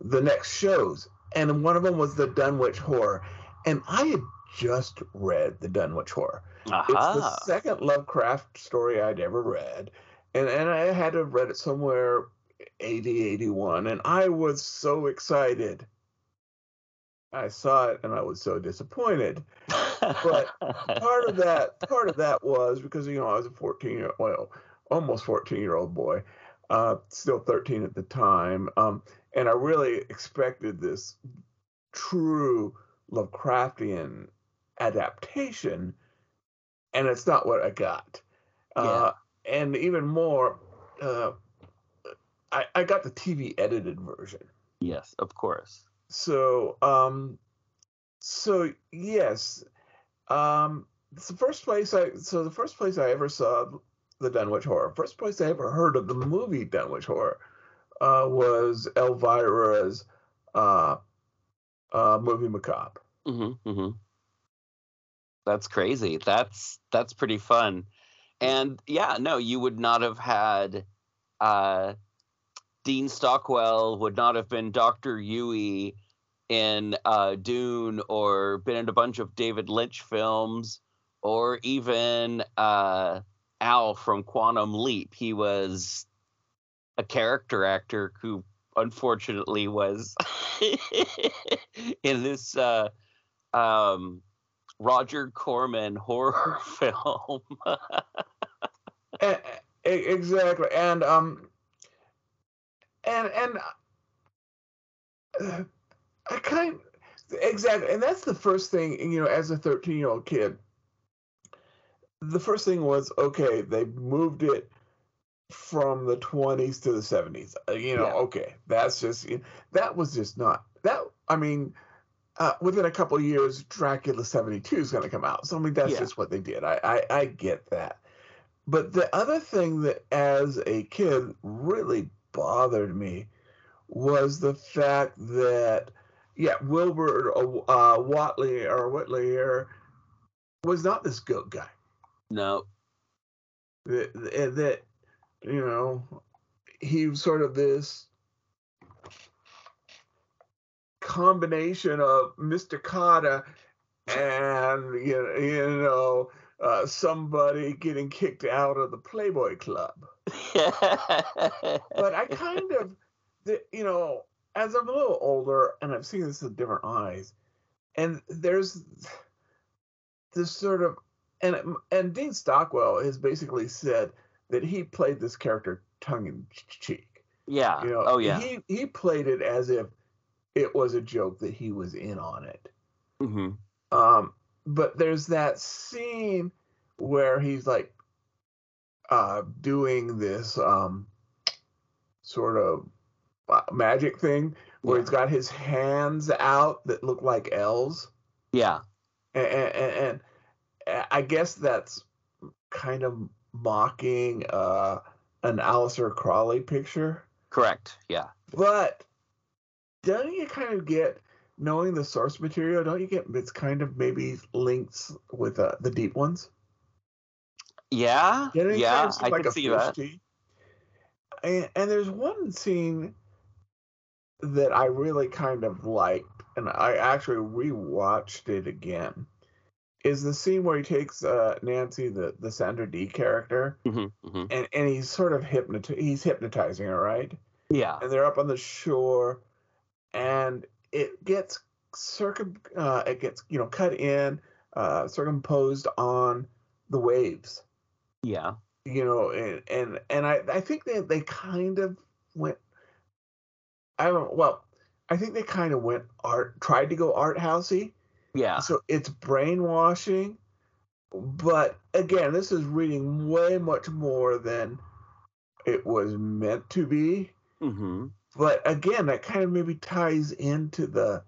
the next shows. And one of them was the Dunwich Horror. And I had just read the Dunwich Horror. Uh-huh. It's the second Lovecraft story I'd ever read. And and I had to have read it somewhere eighty, eighty-one. And I was so excited. I saw it and I was so disappointed. But part of that part of that was because, you know, I was a fourteen-year-old, well, almost fourteen-year-old boy, uh, still thirteen at the time. Um And I really expected this true Lovecraftian adaptation, and it's not what I got. Yeah. Uh, and even more, uh, I, I got the T V edited version. Yes, of course. So, um, so yes, um, it's the first place I. So the first place I ever saw the Dunwich Horror, first place I ever heard of the movie Dunwich Horror. Uh, was Elvira's uh, uh, Movie Macabre. Mm-hmm, mm-hmm. That's crazy. That's that's pretty fun. And yeah, no, you would not have had uh, Dean Stockwell would not have been Doctor Yui in uh, Dune, or been in a bunch of David Lynch films, or even uh, Al from Quantum Leap. He was a character actor who unfortunately was in this uh, um, Roger Corman horror film. Exactly. And, um, and, and uh, I kind of, exactly. And that's the first thing, you know, as a thirteen year old kid, the first thing was, okay, they moved it from the twenties to the seventies, you know. Yeah. Okay, that's just that was just not that. I mean, uh, within a couple of years, Dracula seventy-two is going to come out. So I mean, that's yeah. just what they did. I, I I get that. But the other thing that, as a kid, really bothered me was the fact that yeah, Wilbur uh, Watley or Whitley or was not this goat guy. No. That, that, you know, he was sort of this combination of Mister Carter and, you know, you know uh, somebody getting kicked out of the Playboy Club. But I kind of, you know, as I'm a little older, and I've seen this with different eyes, and there's this sort of, and and Dean Stockwell has basically said that he played this character tongue in cheek. Yeah. You know, oh yeah. He he played it as if it was a joke that he was in on it. Mm-hmm. Um, but there's that scene where he's like uh, doing this um, sort of magic thing where yeah. he's got his hands out that look like L's. Yeah. And, and, and I guess that's kind of mocking uh, an Alistair Crowley picture. Correct. Yeah. But don't you kind of get, knowing the source material, don't you get it's kind of maybe links with uh, the deep ones? Yeah. Yeah. I like can see that. And, and there's one scene that I really kind of liked, and I actually rewatched it again, is the scene where he takes uh, Nancy, the, the Sandra Dee character, mm-hmm, mm-hmm. and, and he's sort of hypnoti- he's hypnotizing her, right? Yeah. And they're up on the shore, and it gets circum uh, it gets you know cut in, uh, circumposed on the waves. Yeah. You know, and and, and I, I think that they, they kind of went. I don't. Well, I think they kind of went art, tried to go art housey. Yeah. So it's brainwashing, but again, this is reading way much more than it was meant to be. Mm-hmm. But again, that kind of maybe ties into the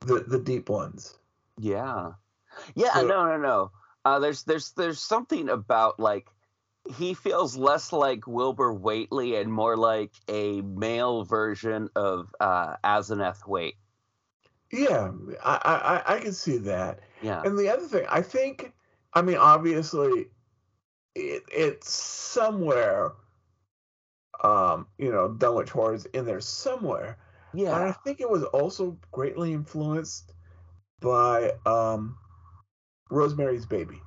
the, the deep ones. Yeah. Yeah. So, no. No. No. Uh, there's there's there's something about like. He feels less like Wilbur Whateley and more like a male version of uh, Asenath Waite. Yeah, I, I I can see that. Yeah. And the other thing, I think, I mean, obviously, it, it's somewhere, um, you know, Dunwich Horror is in there somewhere. Yeah. And I think it was also greatly influenced by um, Rosemary's Baby.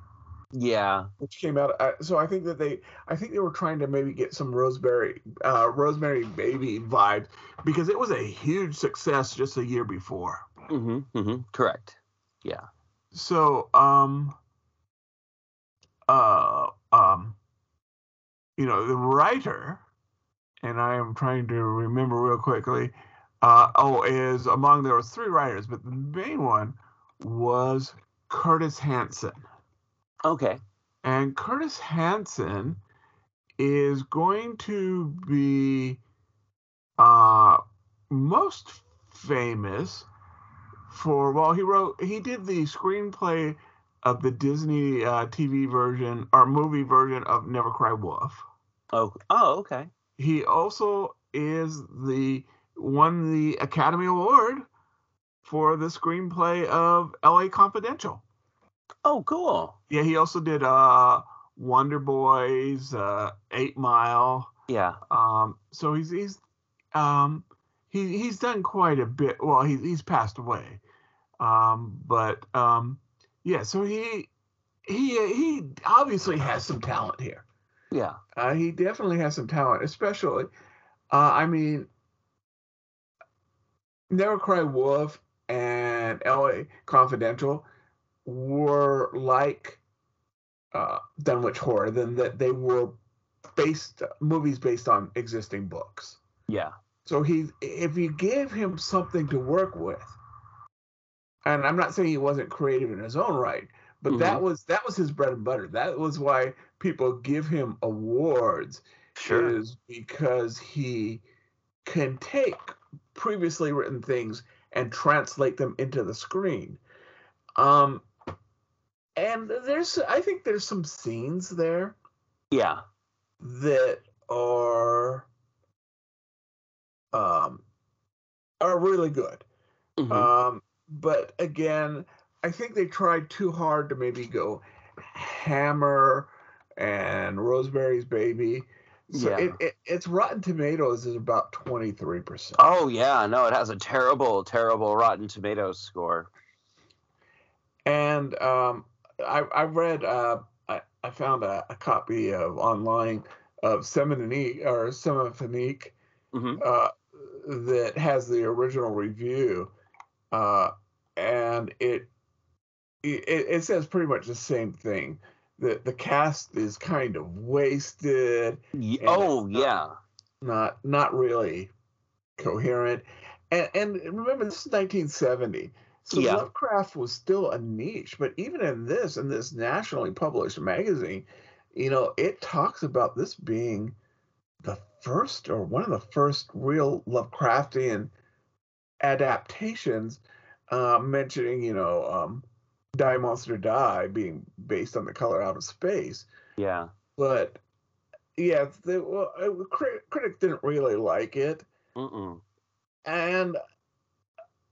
Yeah, which came out. Uh, so I think that they, I think they were trying to maybe get some Rosemary, uh, Rosemary Baby vibe, because it was a huge success just a year before. Mm-hmm. Mm-hmm. Correct. Yeah. So, um, uh, um, you know, the writer, and I am trying to remember real quickly. Uh, oh, is among there was three writers, but the main one was Curtis Hanson. Okay. And Curtis Hanson is going to be uh, most famous for, well, he wrote, he did the screenplay of the Disney uh, T V version or movie version of Never Cry Wolf. Oh, oh, okay. He also is the, won the Academy Award for the screenplay of L A Confidential. Oh, cool. Yeah, he also did uh, Wonder Boys, uh, Eight Mile. Yeah. Um, so he's he's um, he he's done quite a bit. Well, he he's passed away, um, but um, yeah. So he he he obviously has some talent here. Yeah. Uh, he definitely has some talent, especially. Uh, I mean, Never Cry Wolf and L A Confidential were like uh, Dunwich Horror, then that they were based movies based on existing books. Yeah. So he, if you give him something to work with, and I'm not saying he wasn't creative in his own right, but mm-hmm. that was that was his bread and butter. That was why people give him awards. Sure. Is because he can take previously written things and translate them into the screen. Um, and there's, I think there's some scenes there. Yeah. That are, um, are really good. Mm-hmm. Um, but again, I think they tried too hard to maybe go Hammer and Rosemary's Baby. So yeah. it, it, it's Rotten Tomatoes is about twenty-three percent. Oh, yeah. No, it has a terrible, terrible Rotten Tomatoes score. And um, I, I read, uh, I, I found a, a copy of online of Seminique, or Seminique, mm-hmm. uh, that has the original review. Uh, and it, it it says pretty much the same thing. The, the cast is kind of wasted. Oh, not, yeah. Not not really coherent. And, and remember, this is nineteen seventy. So yeah. Lovecraft was still a niche. But even in this, in this nationally published magazine, you know, it talks about this being the first or one of the first real Lovecraftian adaptations, uh, mentioning, you know, um, Die Monster Die being based on the Color Out of Space. Yeah. But, yeah, the well, crit- critics didn't really like it. Mm-mm. And,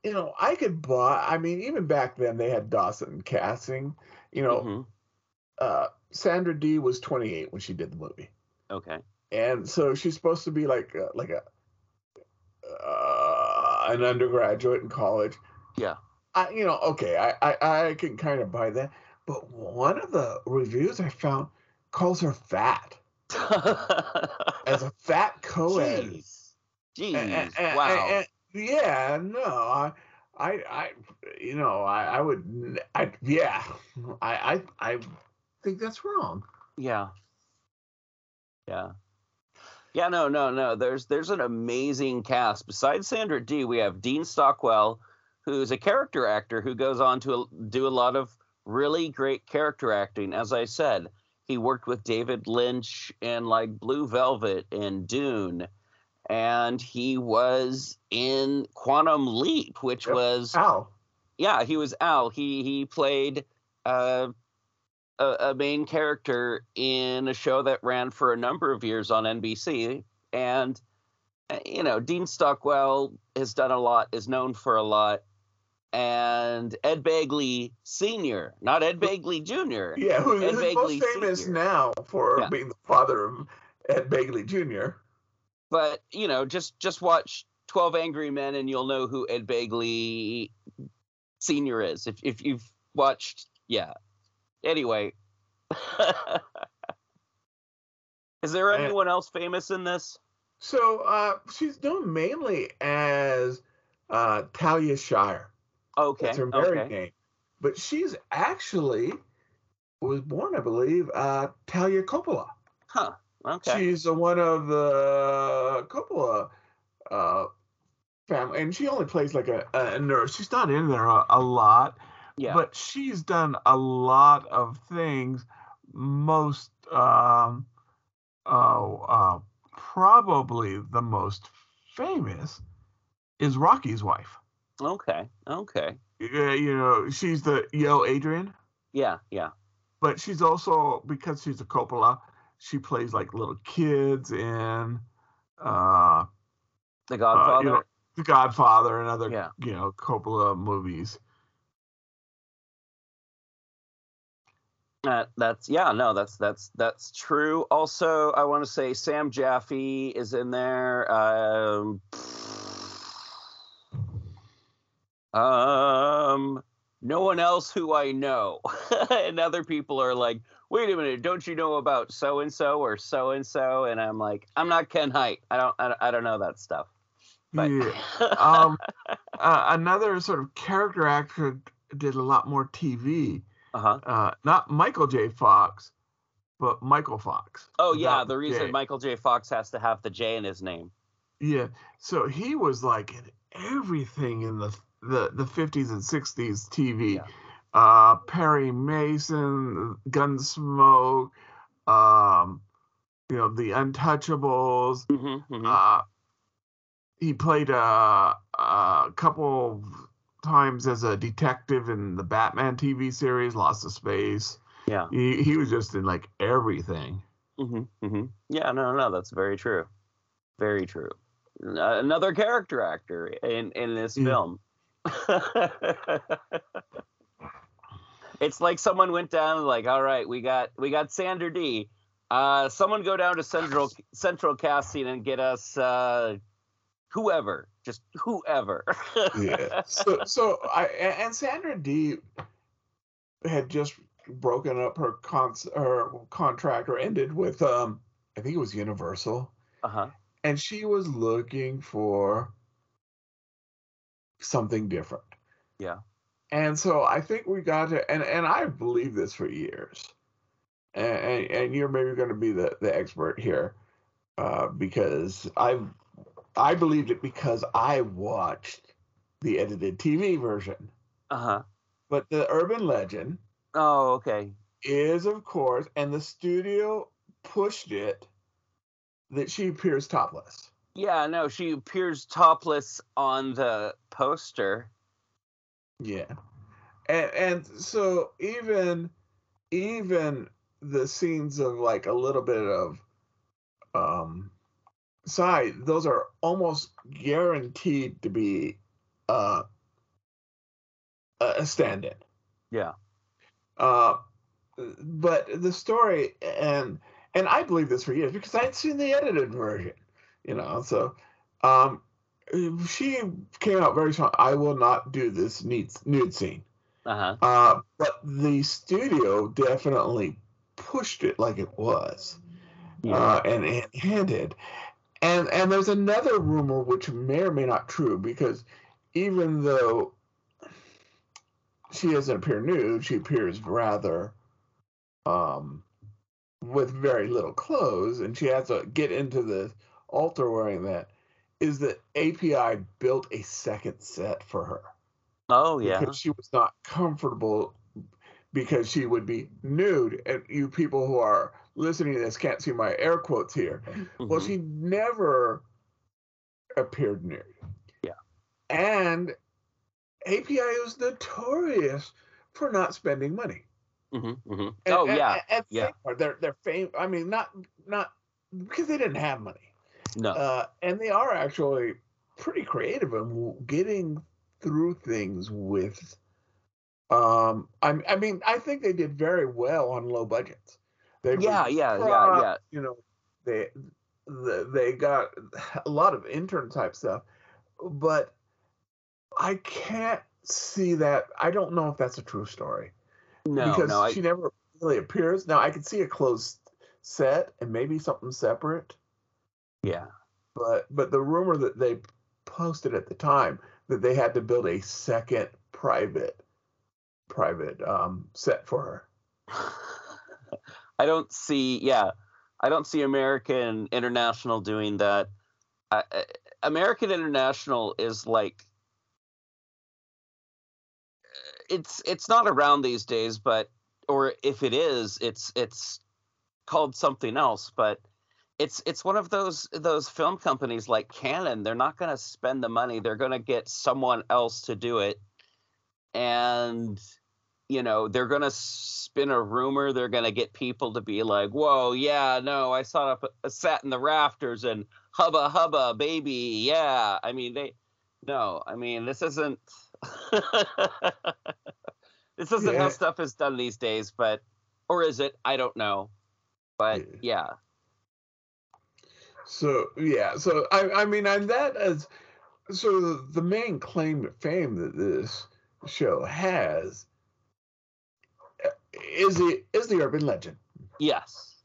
you know, I could buy, I mean, even back then they had Dawson casting. You know, mm-hmm. uh, Sandra Dee was twenty-eight when she did the movie. Okay. And so she's supposed to be like a, like a uh, an undergraduate in college. Yeah. I, you know, okay, I, I, I can kind of buy that. But one of the reviews I found calls her fat. As a fat co-ed. Jeez. Jeez. And, and, and, wow. And, and, yeah, no. I, I, I you know, I, I would, I, yeah. I, I, I think that's wrong. Yeah. Yeah. Yeah, no, no, no. There's, there's an amazing cast. Besides Sandra Dee, we have Dean Stockwell, who's a character actor who goes on to do a lot of really great character acting. As I said, he worked with David Lynch and like Blue Velvet and Dune, and he was in Quantum Leap, which was Al. Yeah, he was Al. He he played uh, a, a main character in a show that ran for a number of years on N B C, and you know, Dean Stockwell has done a lot, is known for a lot. And Ed Begley Senior, not Ed Begley Junior Yeah, who's most famous Senior now for yeah. being the father of Ed Begley Junior But, you know, just, just watch twelve Angry Men and you'll know who Ed Begley Senior is. If if you've watched, yeah. Anyway. Is there anyone else famous in this? So uh, she's known mainly as uh, Talia Shire. Okay. That's her married okay. name. But she's actually was born, I believe, uh, Talia Coppola. Huh. Okay. She's one of the Coppola uh, family, and she only plays like a, a nurse. She's not in there a, a lot. Yeah. But she's done a lot of things. Most. Um, oh. Uh, Probably the most famous is Rocky's wife. Okay, okay. Yeah, you know, she's the Yo Adrian. Yeah, yeah. But she's also, because she's a Coppola, she plays like little kids in uh, The Godfather. Uh, you know, The Godfather and other, yeah. you know, Coppola movies. Uh, that's yeah no that's that's that's true. Also, I want to say Sam Jaffe is in there. Um, um, no one else who I know, and other people are like, "Wait a minute, don't you know about so and so or so and so?" And I'm like, "I'm not Ken Height. I don't I don't, I don't know that stuff." But yeah. um, uh, another sort of character actor did a lot more T V. Uh-huh. Uh, not Michael J. Fox, but Michael Fox. Oh, yeah. The reason J. Michael J. Fox has to have the J in his name. Yeah. So he was like in everything in the the, the fifties and sixties T V. Yeah. Uh, Perry Mason, Gunsmoke, um, you know, The Untouchables. Mm-hmm, mm-hmm. Uh, he played a, a couple times as a detective in the Batman T V series, Lost in Space. Yeah. He he was just in like everything. Mm-hmm, mm-hmm. Yeah, no, no, that's very true. Very true. Uh, another character actor in, in this yeah. film. It's like someone went down and like, all right, we got we got Sander D. Uh, someone go down to Central Central Casting and get us uh, whoever, just whoever. yeah. So, so I and Sander D had just broken up her con her contract or ended with um I think it was Universal. Uh huh. And she was looking for something different. Yeah. And so I think we got to, and, and I believe this for years, and, and, and you're maybe going to be the, the expert here, uh, because I I believed it because I watched the edited T V version. Uh-huh. But the urban legend. Oh, okay. Is, of course, and the studio pushed it that she appears topless. Yeah, no, she appears topless on the poster. Yeah, and and so even even the scenes of like a little bit of um side, those are almost guaranteed to be uh, a stand-in. Yeah. Uh, but the story, and and I believe this for years because I'd seen the edited version, you know. So, um. She came out very strong. I will not do this nude, nude scene. Uh-huh. Uh, but the studio definitely pushed it like it was. Yeah. Uh, and and handed. And, and there's another rumor, which may or may not be true, because even though she doesn't appear nude, she appears rather um, with very little clothes, and she has to get into the altar wearing that. Is that A P I built a second set for her. Oh, yeah. Because she was not comfortable because she would be nude. And you people who are listening to this can't see my air quotes here. Mm-hmm. Well, she never appeared nude. Yeah. And A P I is notorious for not spending money. Mm-hmm, mm-hmm. And, oh, and, yeah. And, and yeah. They're, they're famous. I mean, not, not because they didn't have money. No, uh, and they are actually pretty creative in getting through things with. Um, I, I mean, I think they did very well on low budgets. They yeah, yeah, yeah, yeah. You know, they they got a lot of intern type stuff, but I can't see that. I don't know if that's a true story. No, because no, I... she never really appears. Now I could see a closed set and maybe something separate. Yeah, but but the rumor that they posted at the time that they had to build a second private private um, set for her. I don't see. Yeah, I don't see American International doing that. I, I, American International is like it's it's not around these days, but or if it is, it's it's called something else, but. It's it's one of those those film companies like Canon. They're not going to spend the money. They're going to get someone else to do it, and you know they're going to spin a rumor. They're going to get people to be like, "Whoa, yeah, no, I saw up a sat in the rafters and hubba hubba baby, yeah." I mean they, no, I mean this isn't this isn't yeah. how stuff is done these days, but or is it? I don't know, but yeah. yeah. So yeah, so I I mean I'm that as so the, the main claim to fame that this show has is the is the urban legend. Yes.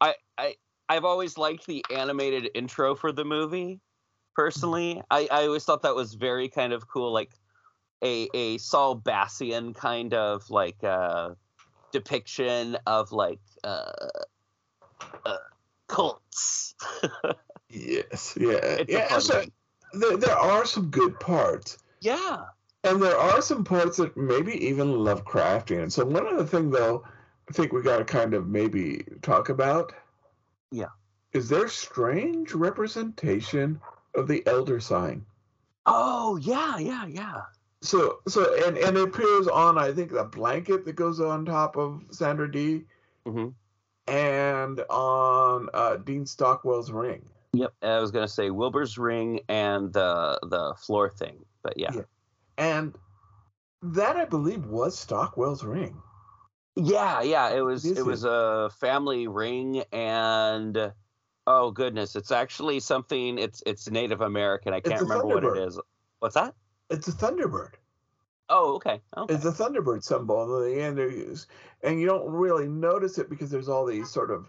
I I I've always liked the animated intro for the movie. Personally, I I always thought that was very kind of cool, like a a Saul Bassian kind of like uh, depiction of like. Uh, Uh, cults. yes, yeah, yeah. So there, there are some good parts. Yeah, and there are some parts that maybe even Lovecraftian. So one other thing, though, I think we got to kind of maybe talk about. Yeah, is there strange representation of the elder sign? Oh yeah, yeah, yeah. So so and and it appears on I think the blanket that goes on top of Sandra D. Mm-hmm. And on uh, Dean Stockwell's ring. Yep, I was going to say Wilbur's ring and the the floor thing, but yeah. yeah. And That, I believe, was Stockwell's ring. Yeah, yeah, it was. It was a family ring, and oh goodness, it's actually something. It's it's Native American. I can't remember what it is. What's that? It's a Thunderbird. Oh, okay. okay. It's a Thunderbird symbol that the Leander used, and you don't really notice it because there's all these sort of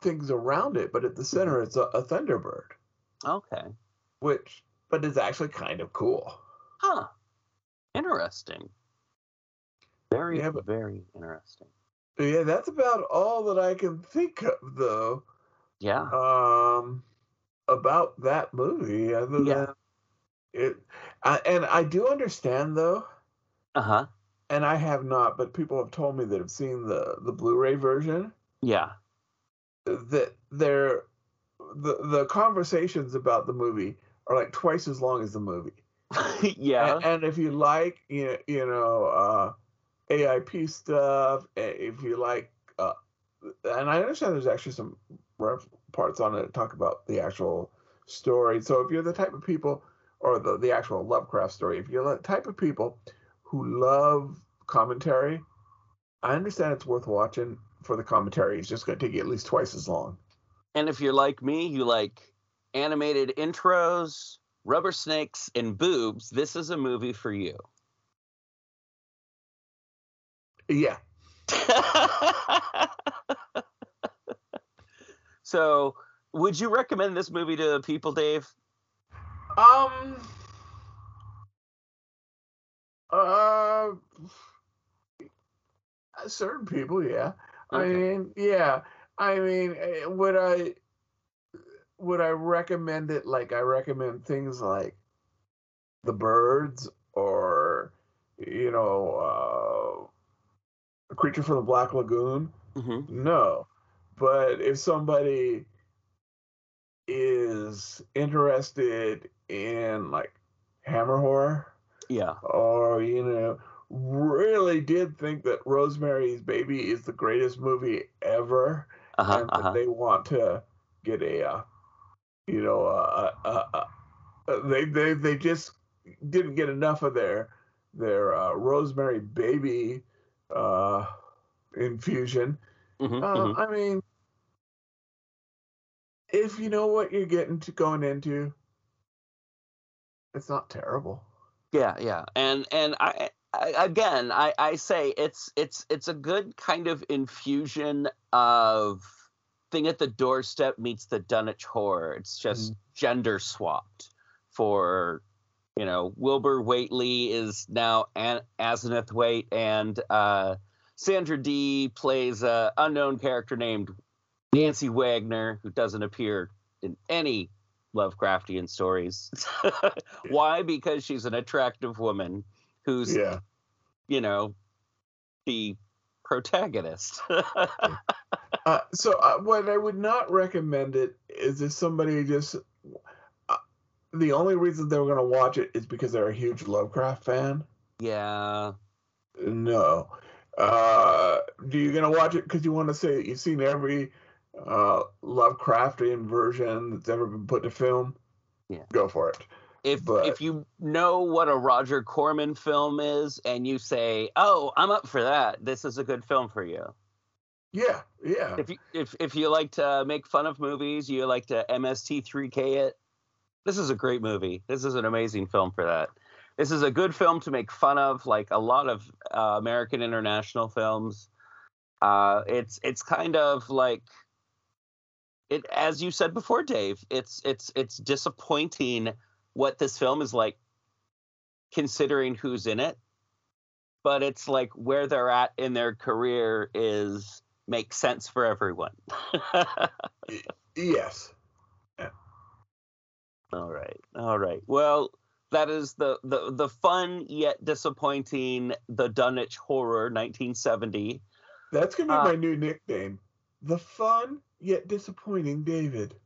things around it. But at the center, it's a, a Thunderbird. Okay. Which, but it's actually kind of cool. Huh. Interesting. Very, yeah, but, very interesting. Yeah, that's about all that I can think of, though. Yeah. Um, about that movie, other yeah. than it, I, and I do understand though. Uh huh. And I have not, but people have told me that have seen the the Blu-ray version. Yeah. That they're the the conversations about the movie are like twice as long as the movie. yeah. And, and if you like, you know, you know. Uh, A I P stuff, if you like, uh, and I understand there's actually some ref parts on it that talk about the actual story. So if you're the type of people, or the, the actual Lovecraft story, if you're the type of people who love commentary, I understand it's worth watching for the commentary. It's just going to take you at least twice as long. And if you're like me, you like animated intros, rubber snakes, and boobs, this is a movie for you. Yeah. So, would you recommend this movie to people, Dave? Um. Uh. Certain people, yeah. Okay. I mean, yeah. I mean, would I? Would I recommend it? Like, I recommend things like The Birds, or you know. Uh, A Creature from the Black Lagoon? Mm-hmm. No. But if somebody is interested in, like, Hammer Horror, yeah, or, you know, really did think that Rosemary's Baby is the greatest movie ever, uh-huh, and uh-huh. they want to get a, uh, you know, uh, uh, uh, they, they they just didn't get enough of their, their uh, Rosemary Baby uh infusion. Mm-hmm, uh, mm-hmm. I mean, if you know what you're getting to going into, it's not terrible. Yeah, yeah. And and I, I again I, I say it's it's it's a good kind of infusion of Thing at the Doorstep meets the Dunwich Horror. It's just mm-hmm. gender swapped for, you know, Wilbur Waitley is now An- Aseneth Waite, and uh, Sandra Dee plays an unknown character named Nancy Wagner, who doesn't appear in any Lovecraftian stories. yeah. Why? Because she's an attractive woman who's, yeah. you know, the protagonist. uh, so uh, what I would not recommend it is if somebody just... The only reason they were going to watch it is because they're a huge Lovecraft fan. Yeah. No. Uh, do you going to watch it because you want to say that you've seen every uh, Lovecraftian version that's ever been put to film? Yeah. Go for it. If but, if you know what a Roger Corman film is and you say, "Oh, I'm up for that. This is a good film for you." Yeah. Yeah. If you, if if you like to make fun of movies, you like to M S T three K it. This is a great movie. This is an amazing film for that. This is a good film to make fun of, like a lot of uh, American international films. Uh, it's it's kind of like it, as you said before, Dave. It's it's it's disappointing what this film is like, considering who's in it. But it's like where they're at in their career is makes sense for everyone. Yes. All right. All right. Well, that is the, the, the fun yet disappointing The Dunwich Horror, nineteen seventy. That's going to be uh, my new nickname. The fun yet disappointing David.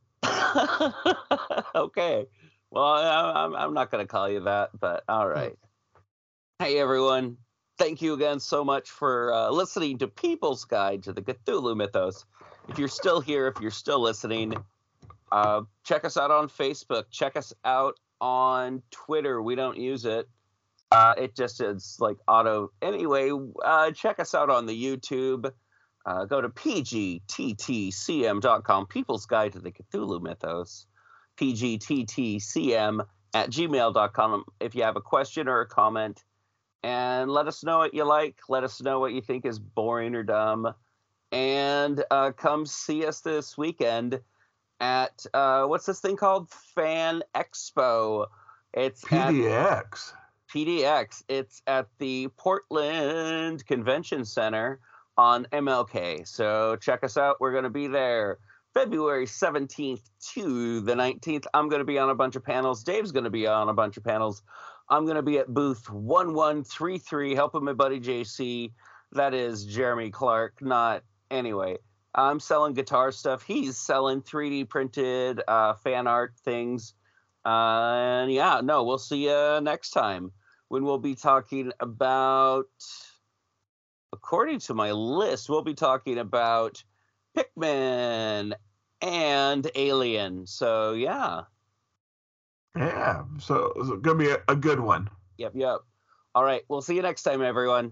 Okay. Well, I, I'm, I'm not going to call you that, but all right. Hey, everyone. Thank you again so much for uh, listening to People's Guide to the Cthulhu Mythos. If you're still here, if you're still listening... Uh, check us out on Facebook. Check us out on Twitter. We don't use it. Uh, it just is like auto. Anyway, uh, check us out on the YouTube. Uh, go to p g t t c m dot com, People's Guide to the Cthulhu Mythos, p g t t c m at gmail dot com if you have a question or a comment. And let us know what you like. Let us know what you think is boring or dumb. And uh, come see us this weekend at, uh, what's this thing called? Fan Expo. It's P D X. P D X. It's at the Portland Convention Center on M L K. So check us out. We're going to be there February seventeenth to the nineteenth. I'm going to be on a bunch of panels. Dave's going to be on a bunch of panels. I'm going to be at booth one one three three, helping my buddy J C. That is Jeremy Clark, not... Anyway, I'm selling guitar stuff. He's selling three D printed uh, fan art things. Uh, and yeah, no, we'll see you next time when we'll be talking about... According to my list, we'll be talking about Pikmin and Alien. So, yeah. Yeah, so it's going to be a, a good one. Yep, yep. All right, we'll see you next time, everyone.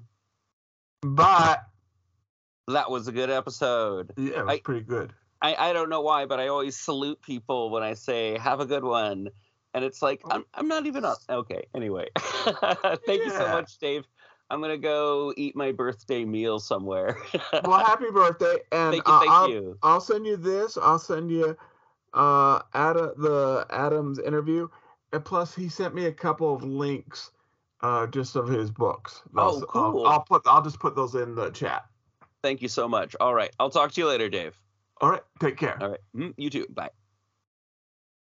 Bye. That was a good episode. Yeah, it was I, pretty good. I, I don't know why, but I always salute people when I say, have a good one. And it's like, I'm I'm not even up. Okay, anyway. Thank yeah. you so much, Dave. I'm going to go eat my birthday meal somewhere. Well, happy birthday. And thank you. Uh, thank I'll, you. I'll send you this. I'll send you uh, Adam, the Adam's interview. And plus, he sent me a couple of links uh, just of his books. I'll, oh, cool. I'll, I'll, put, I'll just put those in the chat. Thank you so much. All right. I'll talk to you later, Dave. All right. Take care. All right. You too. Bye.